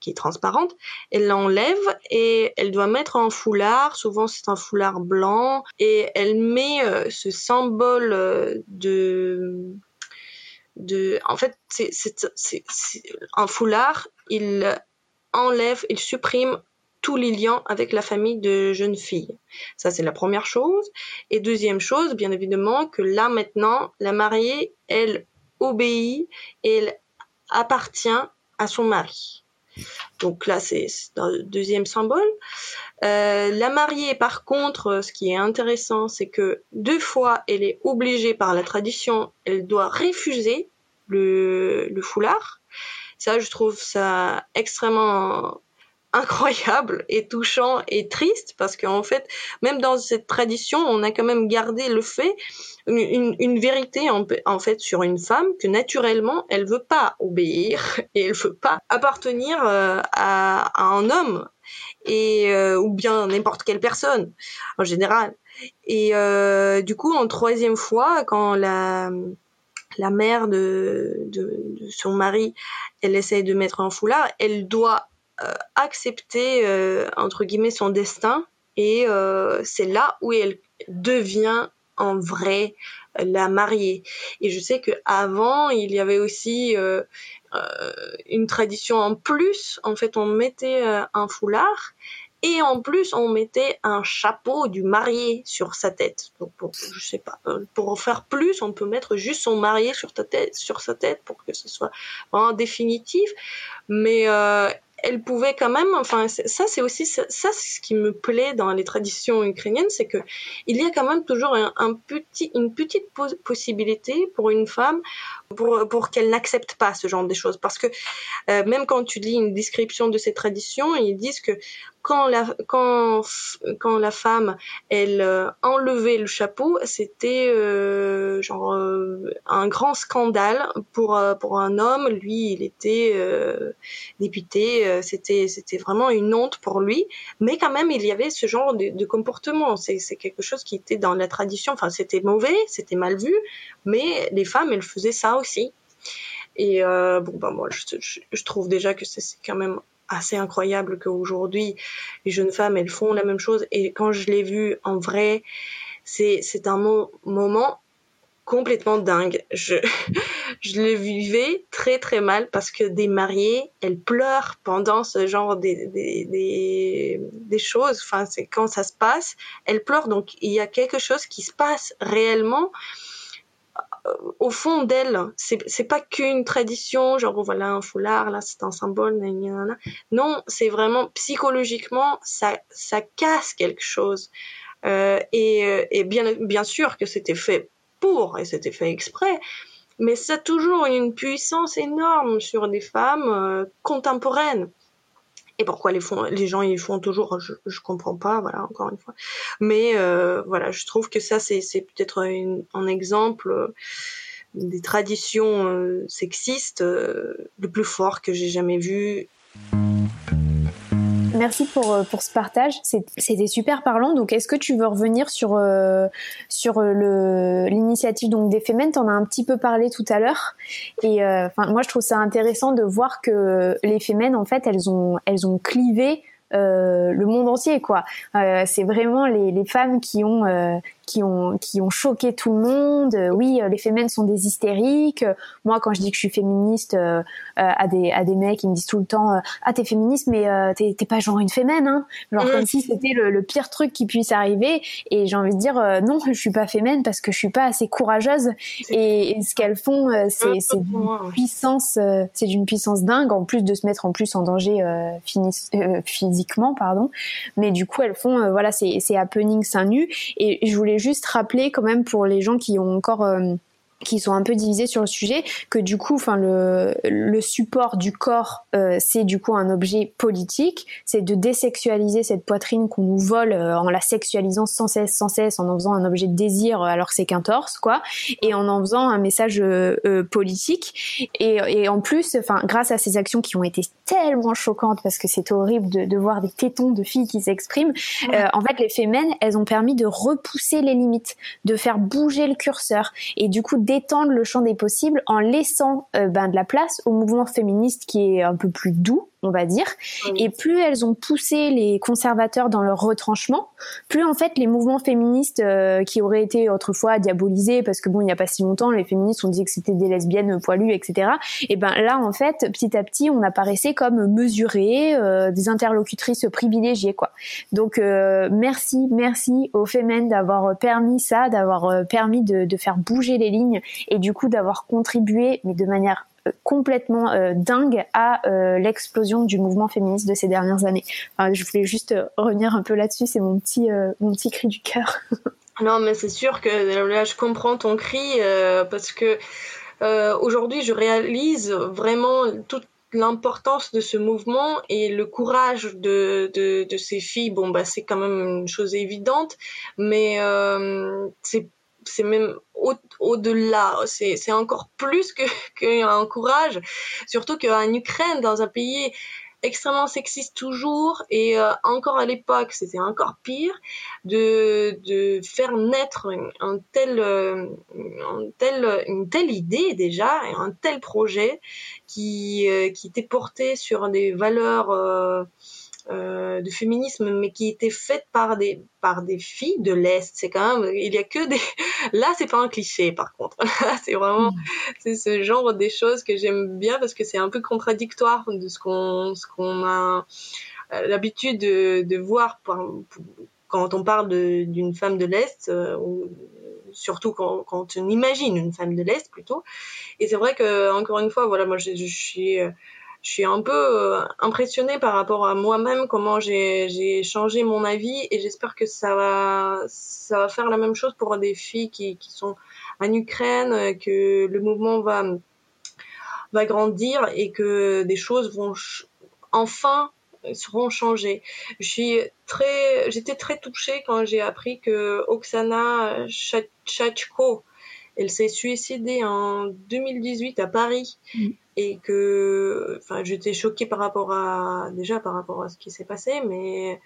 qui est transparente, elle l'enlève et elle doit mettre un foulard, souvent c'est un foulard blanc, et elle met euh, ce symbole de... de en fait, c'est, c'est, c'est, c'est un foulard, il... enlève, il supprime tous les liens avec la famille de jeune fille. Ça, c'est la première chose. Et deuxième chose, bien évidemment, que là, maintenant, la mariée, elle obéit et elle appartient à son mari. Donc là, c'est, c'est le deuxième symbole. Euh, la mariée, par contre, ce qui est intéressant, c'est que deux fois, elle est obligée par la tradition, elle doit refuser le, le foulard. Ça, je trouve ça extrêmement incroyable et touchant et triste parce qu'en fait, même dans cette tradition, on a quand même gardé le fait, une, une, une vérité en, en fait sur une femme que naturellement, elle veut pas obéir et elle veut pas appartenir euh, à, à un homme et euh, ou bien n'importe quelle personne en général. Et euh, du coup, en troisième fois, quand la... la mère de, de, de son mari, elle essaye de mettre un foulard, elle doit euh, accepter, euh, entre guillemets, son destin, et euh, c'est là où elle devient en vrai la mariée. Et je sais que avant il y avait aussi euh, euh, une tradition en plus. En fait, on mettait euh, un foulard et en plus on mettait un chapeau du marié sur sa tête. Donc, pour, je sais pas, pour en faire plus, on peut mettre juste son marié sur ta tête, sur sa tête, pour que ce soit vraiment définitif. Mais euh, elle pouvait quand même, enfin, ça, c'est aussi, ça, ça, ce qui me plaît dans les traditions ukrainiennes, c'est que il y a quand même toujours un, un petit, une petite possibilité pour une femme, pour, pour qu'elle n'accepte pas ce genre de choses. Parce que, euh, même quand tu lis une description de ces traditions, ils disent que quand la, quand, quand la femme, elle, euh, enlevait le chapeau, c'était, euh, genre, euh, un grand scandale pour, euh, pour un homme. Lui, il était, euh, député, C'était, c'était vraiment une honte pour lui, mais quand même il y avait ce genre de, de comportement. C'est, c'est quelque chose qui était dans la tradition. Enfin, c'était mauvais, c'était mal vu, mais les femmes, elles faisaient ça aussi. Et euh, bon, ben moi, je, je, je trouve déjà que c'est, c'est quand même assez incroyable qu'aujourd'hui les jeunes femmes, elles font la même chose. Et quand je l'ai vu en vrai, c'est, c'est un mo- moment complètement dingue. Je, je le vivais très très mal, parce que des mariées, elles pleurent pendant ce genre des, des, des, des choses. Enfin, c'est quand ça se passe, elles pleurent. Donc, il y a quelque chose qui se passe réellement au fond d'elles. C'est, c'est pas qu'une tradition, genre voilà un foulard, là c'est un symbole, na, na, na. Non, c'est vraiment psychologiquement, ça, ça casse quelque chose. Euh, et, et bien, bien sûr que c'était fait pour, et c'était fait exprès, mais ça a toujours une puissance énorme sur des femmes euh, contemporaines. Et pourquoi les, font, les gens ils font toujours, je, je comprends pas, voilà, encore une fois. Mais euh, voilà, je trouve que ça c'est, c'est peut-être une, un exemple euh, des traditions euh, sexistes euh, le plus fort que j'ai jamais vu. Merci pour, pour ce partage, c'était super parlant. Donc, est-ce que tu veux revenir sur, euh, sur le, l'initiative donc, des Femen? T'en as un petit peu parlé tout à l'heure. Et euh, moi, je trouve ça intéressant de voir que les Femen, en fait, elles ont, elles ont clivé euh, le monde entier, quoi. Euh, c'est vraiment les, les femmes qui ont... Euh, Qui ont, qui ont choqué tout le monde. Oui, les Femen sont des hystériques. Moi, quand je dis que je suis féministe, euh, à, des, à des mecs, ils me disent tout le temps euh, « Ah, t'es féministe, mais euh, t'es, t'es pas genre une Femen, hein ?» Genre mmh. Comme si c'était le, le pire truc qui puisse arriver. Et j'ai envie de dire euh, « Non, je suis pas Femen parce que je suis pas assez courageuse. » Et, et ce qu'elles font, euh, c'est, c'est, d'une puissance, euh, c'est d'une puissance dingue, en plus de se mettre en, plus en danger euh, finis, euh, physiquement. pardon. Mais du coup, elles font euh, « Voilà, c'est, c'est happening seins nus. » Et je voulais juste rappeler quand même pour les gens qui ont encore euh, qui sont un peu divisés sur le sujet, que du coup enfin le le support du corps euh, c'est du coup un objet politique, c'est de désexualiser cette poitrine qu'on nous vole euh, en la sexualisant sans cesse sans cesse en en faisant un objet de désir alors que c'est qu'un torse, quoi, et en en faisant un message euh, euh, politique. Et et en plus enfin grâce à ces actions qui ont été tellement choquantes, parce que c'est horrible de, de voir des tétons de filles qui s'expriment, ouais. euh, en fait les Femen, elles ont permis de repousser les limites, de faire bouger le curseur et du coup d'étendre le champ des possibles en laissant euh, ben, de la place au mouvement féministe qui est un peu plus doux, on va dire. Mmh. Et plus elles ont poussé les conservateurs dans leur retranchement, plus en fait les mouvements féministes euh, qui auraient été autrefois diabolisés, parce que bon, il n'y a pas si longtemps, les féministes ont dit que c'était des lesbiennes poilues, et cetera. Et ben là, en fait, petit à petit, on apparaissait comme mesurées, euh, des interlocutrices privilégiées, quoi. Donc euh, merci, merci aux Femen d'avoir permis ça, d'avoir permis de, de faire bouger les lignes et du coup d'avoir contribué, mais de manière complètement euh, dingue à euh, l'explosion du mouvement féministe de ces dernières années. Enfin, je voulais juste euh, revenir un peu là-dessus, c'est mon petit, euh, mon petit cri du cœur. Non, mais c'est sûr que là, je comprends ton cri euh, parce que euh, aujourd'hui, je réalise vraiment toute l'importance de ce mouvement et le courage de, de, de ces filles. Bon, bah, c'est quand même une chose évidente, mais euh, c'est c'est même au, au-delà, c'est, c'est encore plus que, qu'un courage, surtout qu'en Ukraine, dans un pays extrêmement sexiste toujours, et euh, encore à l'époque, c'était encore pire, de, de faire naître un tel, euh, un tel, une telle idée déjà, et un tel projet qui, euh, qui était porté sur des valeurs... Euh, euh, de féminisme, mais qui était faite par des par des filles de l'Est. C'est quand même, il y a que des. Là, c'est pas un cliché, par contre. Là, c'est vraiment c'est ce genre des choses que j'aime bien parce que c'est un peu contradictoire de ce qu'on ce qu'on a l'habitude de, de voir pour, pour, quand on parle de, d'une femme de l'Est. Euh, ou, surtout quand, quand on imagine une femme de l'Est plutôt. Et c'est vrai que, encore une fois, voilà, moi je, je suis je suis un peu impressionnée par rapport à moi-même, comment j'ai j'ai changé mon avis, et j'espère que ça va ça va faire la même chose pour des filles qui qui sont en Ukraine, que le mouvement va va grandir et que des choses vont ch- enfin seront changés. Je suis très, j'étais très touchée quand j'ai appris que Oksana Chachko, elle s'est suicidée en deux mille dix-huit à Paris, mmh. et que, enfin, j'étais choquée par rapport à, déjà par rapport à ce qui s'est passé, mais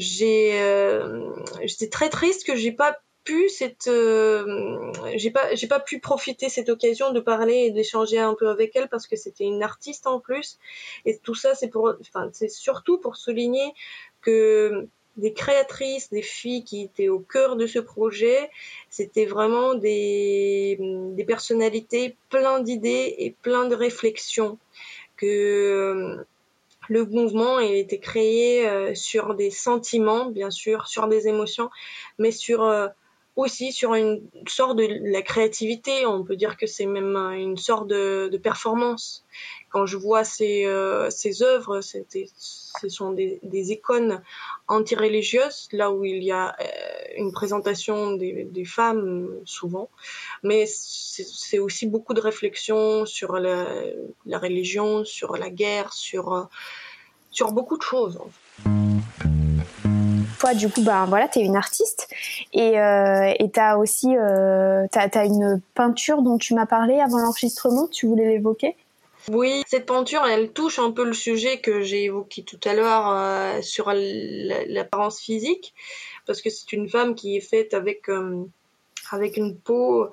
j'ai, euh, j'étais très triste que j'ai pas pu cette, euh, j'ai pas, j'ai pas pu profiter cette occasion de parler et d'échanger un peu avec elle parce que c'était une artiste en plus, et tout ça c'est pour, enfin c'est surtout pour souligner que des créatrices, des filles qui étaient au cœur de ce projet, c'était vraiment des des personnalités plein d'idées et plein de réflexions, que le mouvement, il était créé euh, sur des sentiments, bien sûr, sur des émotions, mais sur euh, aussi sur une sorte de la créativité. On peut dire que c'est même une sorte de, de performance. Quand je vois ces, euh, ces œuvres, c'était, ce sont des, des icônes anti-religieuses, là où il y a euh, une présentation des, des femmes, souvent. Mais c'est, c'est aussi beaucoup de réflexions sur la, la religion, sur la guerre, sur, sur beaucoup de choses. Toi, du coup, ben voilà, t'es une artiste et euh, et t'as aussi euh, t'as t'as une peinture dont tu m'as parlé avant l'enregistrement. Tu voulais l'évoquer? Oui, cette peinture, elle touche un peu le sujet que j'ai évoqué tout à l'heure euh, sur l'apparence physique, parce que c'est une femme qui est faite avec euh, avec une peau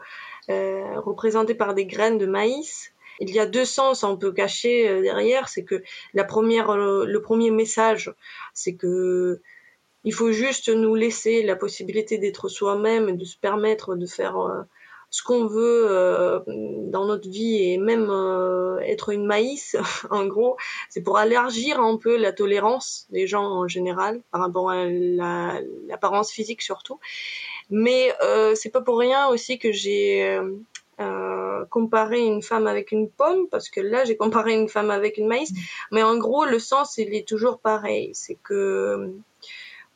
euh, représentée par des graines de maïs. Il y a deux sens un peu cachés derrière. C'est que la première, le, le premier message, c'est que il faut juste nous laisser la possibilité d'être soi-même et de se permettre de faire euh, ce qu'on veut euh, dans notre vie, et même euh, être une maïs, en gros. C'est pour élargir un peu la tolérance des gens en général, par rapport à la, l'apparence physique surtout. Mais euh, c'est pas pour rien aussi que j'ai euh, comparé une femme avec une pomme, parce que là, j'ai comparé une femme avec une maïs. Mais en gros, le sens, il est toujours pareil. C'est que...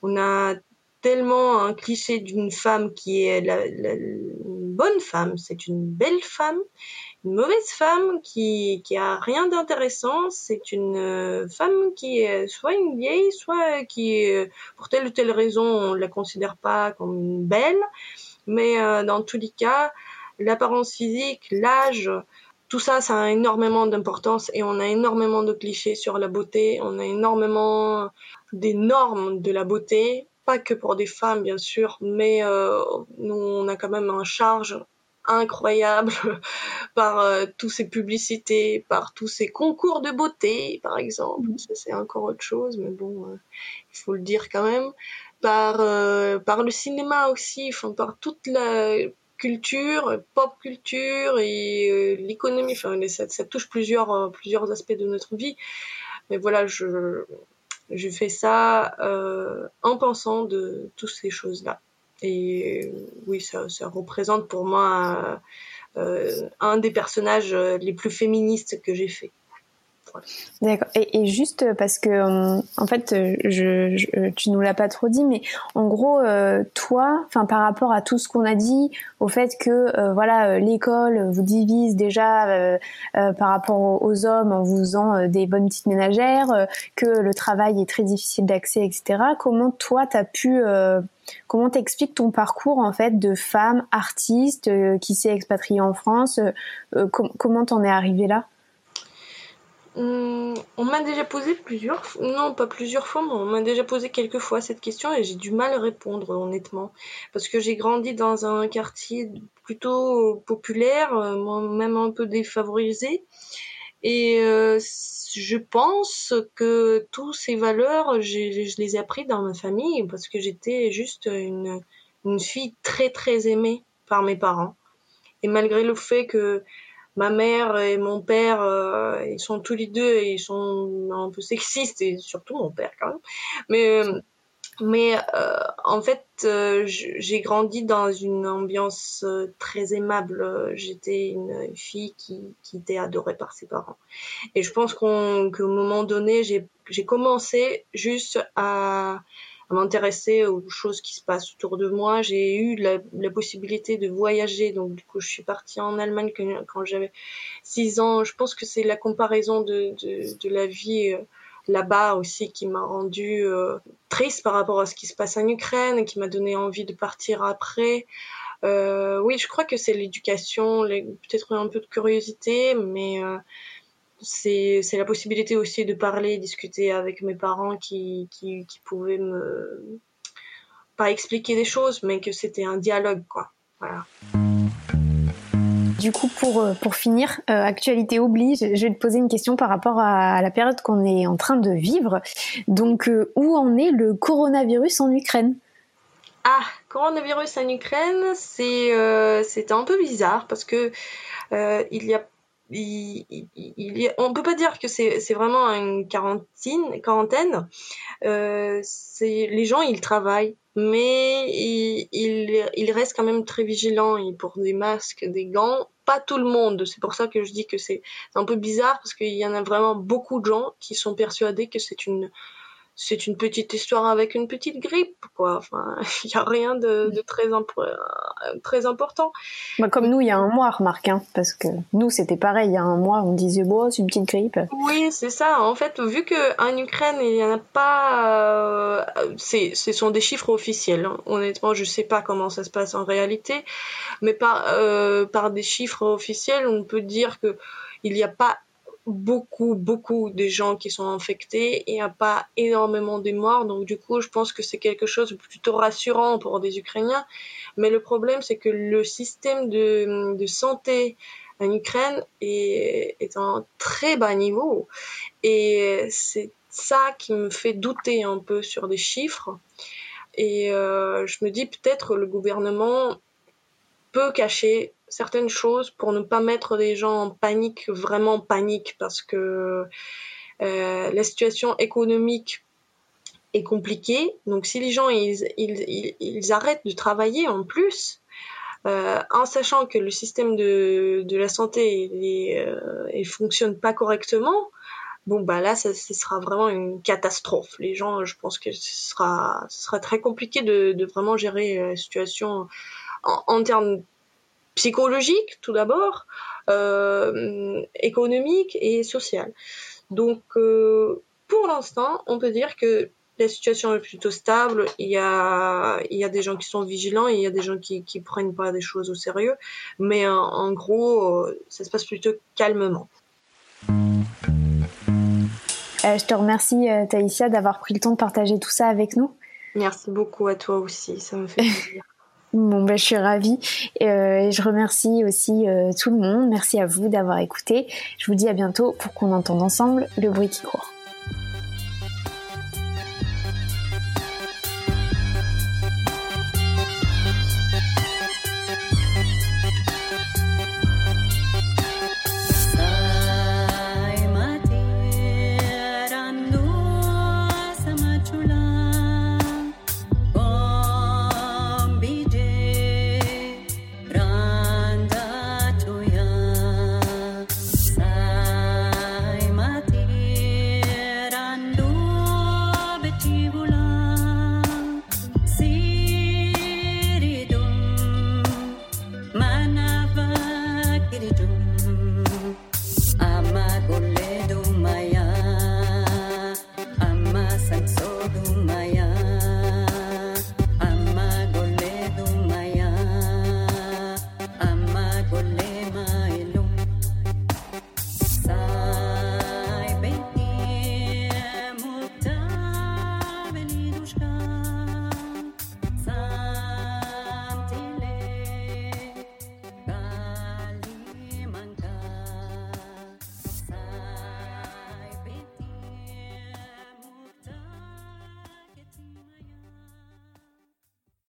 On a tellement un cliché d'une femme qui est la, la, une bonne femme, c'est une belle femme, une mauvaise femme qui qui a rien d'intéressant, c'est une femme qui est soit une vieille, soit qui, pour telle ou telle raison, on la considère pas comme une belle, mais dans tous les cas, l'apparence physique, l'âge, tout ça, ça a énormément d'importance, et on a énormément de clichés sur la beauté, on a énormément des normes de la beauté, pas que pour des femmes bien sûr, mais euh, nous on a quand même un charge incroyable par euh, toutes ces publicités, par tous ces concours de beauté par exemple, ça c'est encore autre chose, mais bon, euh, il faut le dire quand même, par, euh, par le cinéma aussi, enfin, par toute la... culture, pop culture et euh, l'économie, enfin ça, ça touche plusieurs euh, plusieurs aspects de notre vie. Mais voilà, je je fais ça euh, en pensant de toutes ces choses là. Et euh, oui, ça ça représente pour moi euh, un des personnages les plus féministes que j'ai fait. Voilà. D'accord. Et, et juste parce que euh, en fait, je, je, tu nous l'as pas trop dit, mais en gros, euh, toi, enfin par rapport à tout ce qu'on a dit, au fait que euh, voilà, l'école vous divise déjà euh, euh, par rapport aux, aux hommes en vous faisant euh, des bonnes petites ménagères, euh, que le travail est très difficile d'accès, et cetera. Comment toi t'as pu euh, Comment t'expliques ton parcours en fait de femme artiste euh, qui s'est expatriée en France euh, com- Comment t'en es arrivée là? Hum, on m'a déjà posé plusieurs fois, non pas plusieurs fois, mais on m'a déjà posé quelques fois cette question et j'ai du mal à répondre honnêtement, parce que j'ai grandi dans un quartier plutôt populaire, moi-même un peu défavorisé, Et euh, je pense que toutes ces valeurs, je, je les ai apprises dans ma famille parce que j'étais juste une, une fille très très aimée par mes parents. Et malgré le fait que ma mère et mon père, euh, ils sont tous les deux, et ils sont un peu sexistes, et surtout mon père quand même. Mais, mais euh, en fait, euh, j'ai grandi dans une ambiance très aimable. J'étais une fille qui, qui était adorée par ses parents. Et je pense qu'on, qu'au moment donné, j'ai, j'ai commencé juste à... à m'intéresser aux choses qui se passent autour de moi. J'ai eu la, la possibilité de voyager. Donc, du coup, je suis partie en Allemagne quand j'avais six ans. Je pense que c'est la comparaison de, de, de la vie euh, là-bas aussi qui m'a rendue euh, triste par rapport à ce qui se passe en Ukraine et qui m'a donné envie de partir après. Euh, oui, je crois que c'est l'éducation, les, peut-être un peu de curiosité, mais... Euh, C'est, c'est la possibilité aussi de parler, discuter avec mes parents qui, qui, qui pouvaient me... pas expliquer des choses, mais que c'était un dialogue, quoi. Voilà. Du coup, pour, pour finir, euh, actualité oblige, je vais te poser une question par rapport à, à la période qu'on est en train de vivre. Donc, euh, où en est le coronavirus en Ukraine ? Ah, coronavirus en Ukraine, c'est, euh, c'est un peu bizarre parce que euh, il y a Il, il, il, on peut pas dire que c'est, c'est vraiment une quarantine, quarantaine. Euh, c'est, les gens, ils travaillent, mais ils, ils, ils restent quand même très vigilants. Ils portent des masques, des gants. Pas tout le monde. C'est pour ça que je dis que c'est, c'est un peu bizarre parce qu'il y en a vraiment beaucoup de gens qui sont persuadés que c'est une, c'est une petite histoire avec une petite grippe, quoi. Enfin, il y a rien de, de très, impo- très important. Bah comme nous, il y a un mois, remarque, hein, parce que nous, c'était pareil. Il y a un mois, on disait, bon, c'est une petite grippe. Oui, c'est ça. En fait, vu qu'en Ukraine, il n'y en a pas... Euh, c'est, ce sont des chiffres officiels. Hein. Honnêtement, je ne sais pas comment ça se passe en réalité, mais par, euh, par des chiffres officiels, on peut dire qu'il n'y a pas beaucoup, beaucoup de gens qui sont infectés et il n'y a pas énormément de morts. Donc du coup, je pense que c'est quelque chose de plutôt rassurant pour des Ukrainiens. Mais le problème, c'est que le système de, de santé en Ukraine est, est à un très bas niveau. Et c'est ça qui me fait douter un peu sur des chiffres. Et euh, je me dis peut-être le gouvernement peut cacher certaines choses pour ne pas mettre les gens en panique, vraiment en panique, parce que euh, la situation économique est compliquée. Donc si les gens ils, ils, ils, ils arrêtent de travailler en plus, euh, en sachant que le système de, de la santé il, il, euh, il fonctionne pas correctement, bon bah là ça, ça sera vraiment une catastrophe. Les gens, je pense que ce sera, ce sera très compliqué de, de vraiment gérer la situation en, en termes psychologique tout d'abord, euh, économique et sociale. Donc euh, pour l'instant, on peut dire que la situation est plutôt stable, il y a, il y a des gens qui sont vigilants, il y a des gens qui ne prennent pas des choses au sérieux, mais en, en gros, euh, ça se passe plutôt calmement. Euh, je te remercie Taïsia d'avoir pris le temps de partager tout ça avec nous. Merci beaucoup à toi aussi, ça me fait plaisir. Bon, ben, je suis ravie et euh, je remercie aussi euh, tout le monde. Merci à vous d'avoir écouté. Je vous dis à bientôt pour qu'on entende ensemble le bruit qui court. You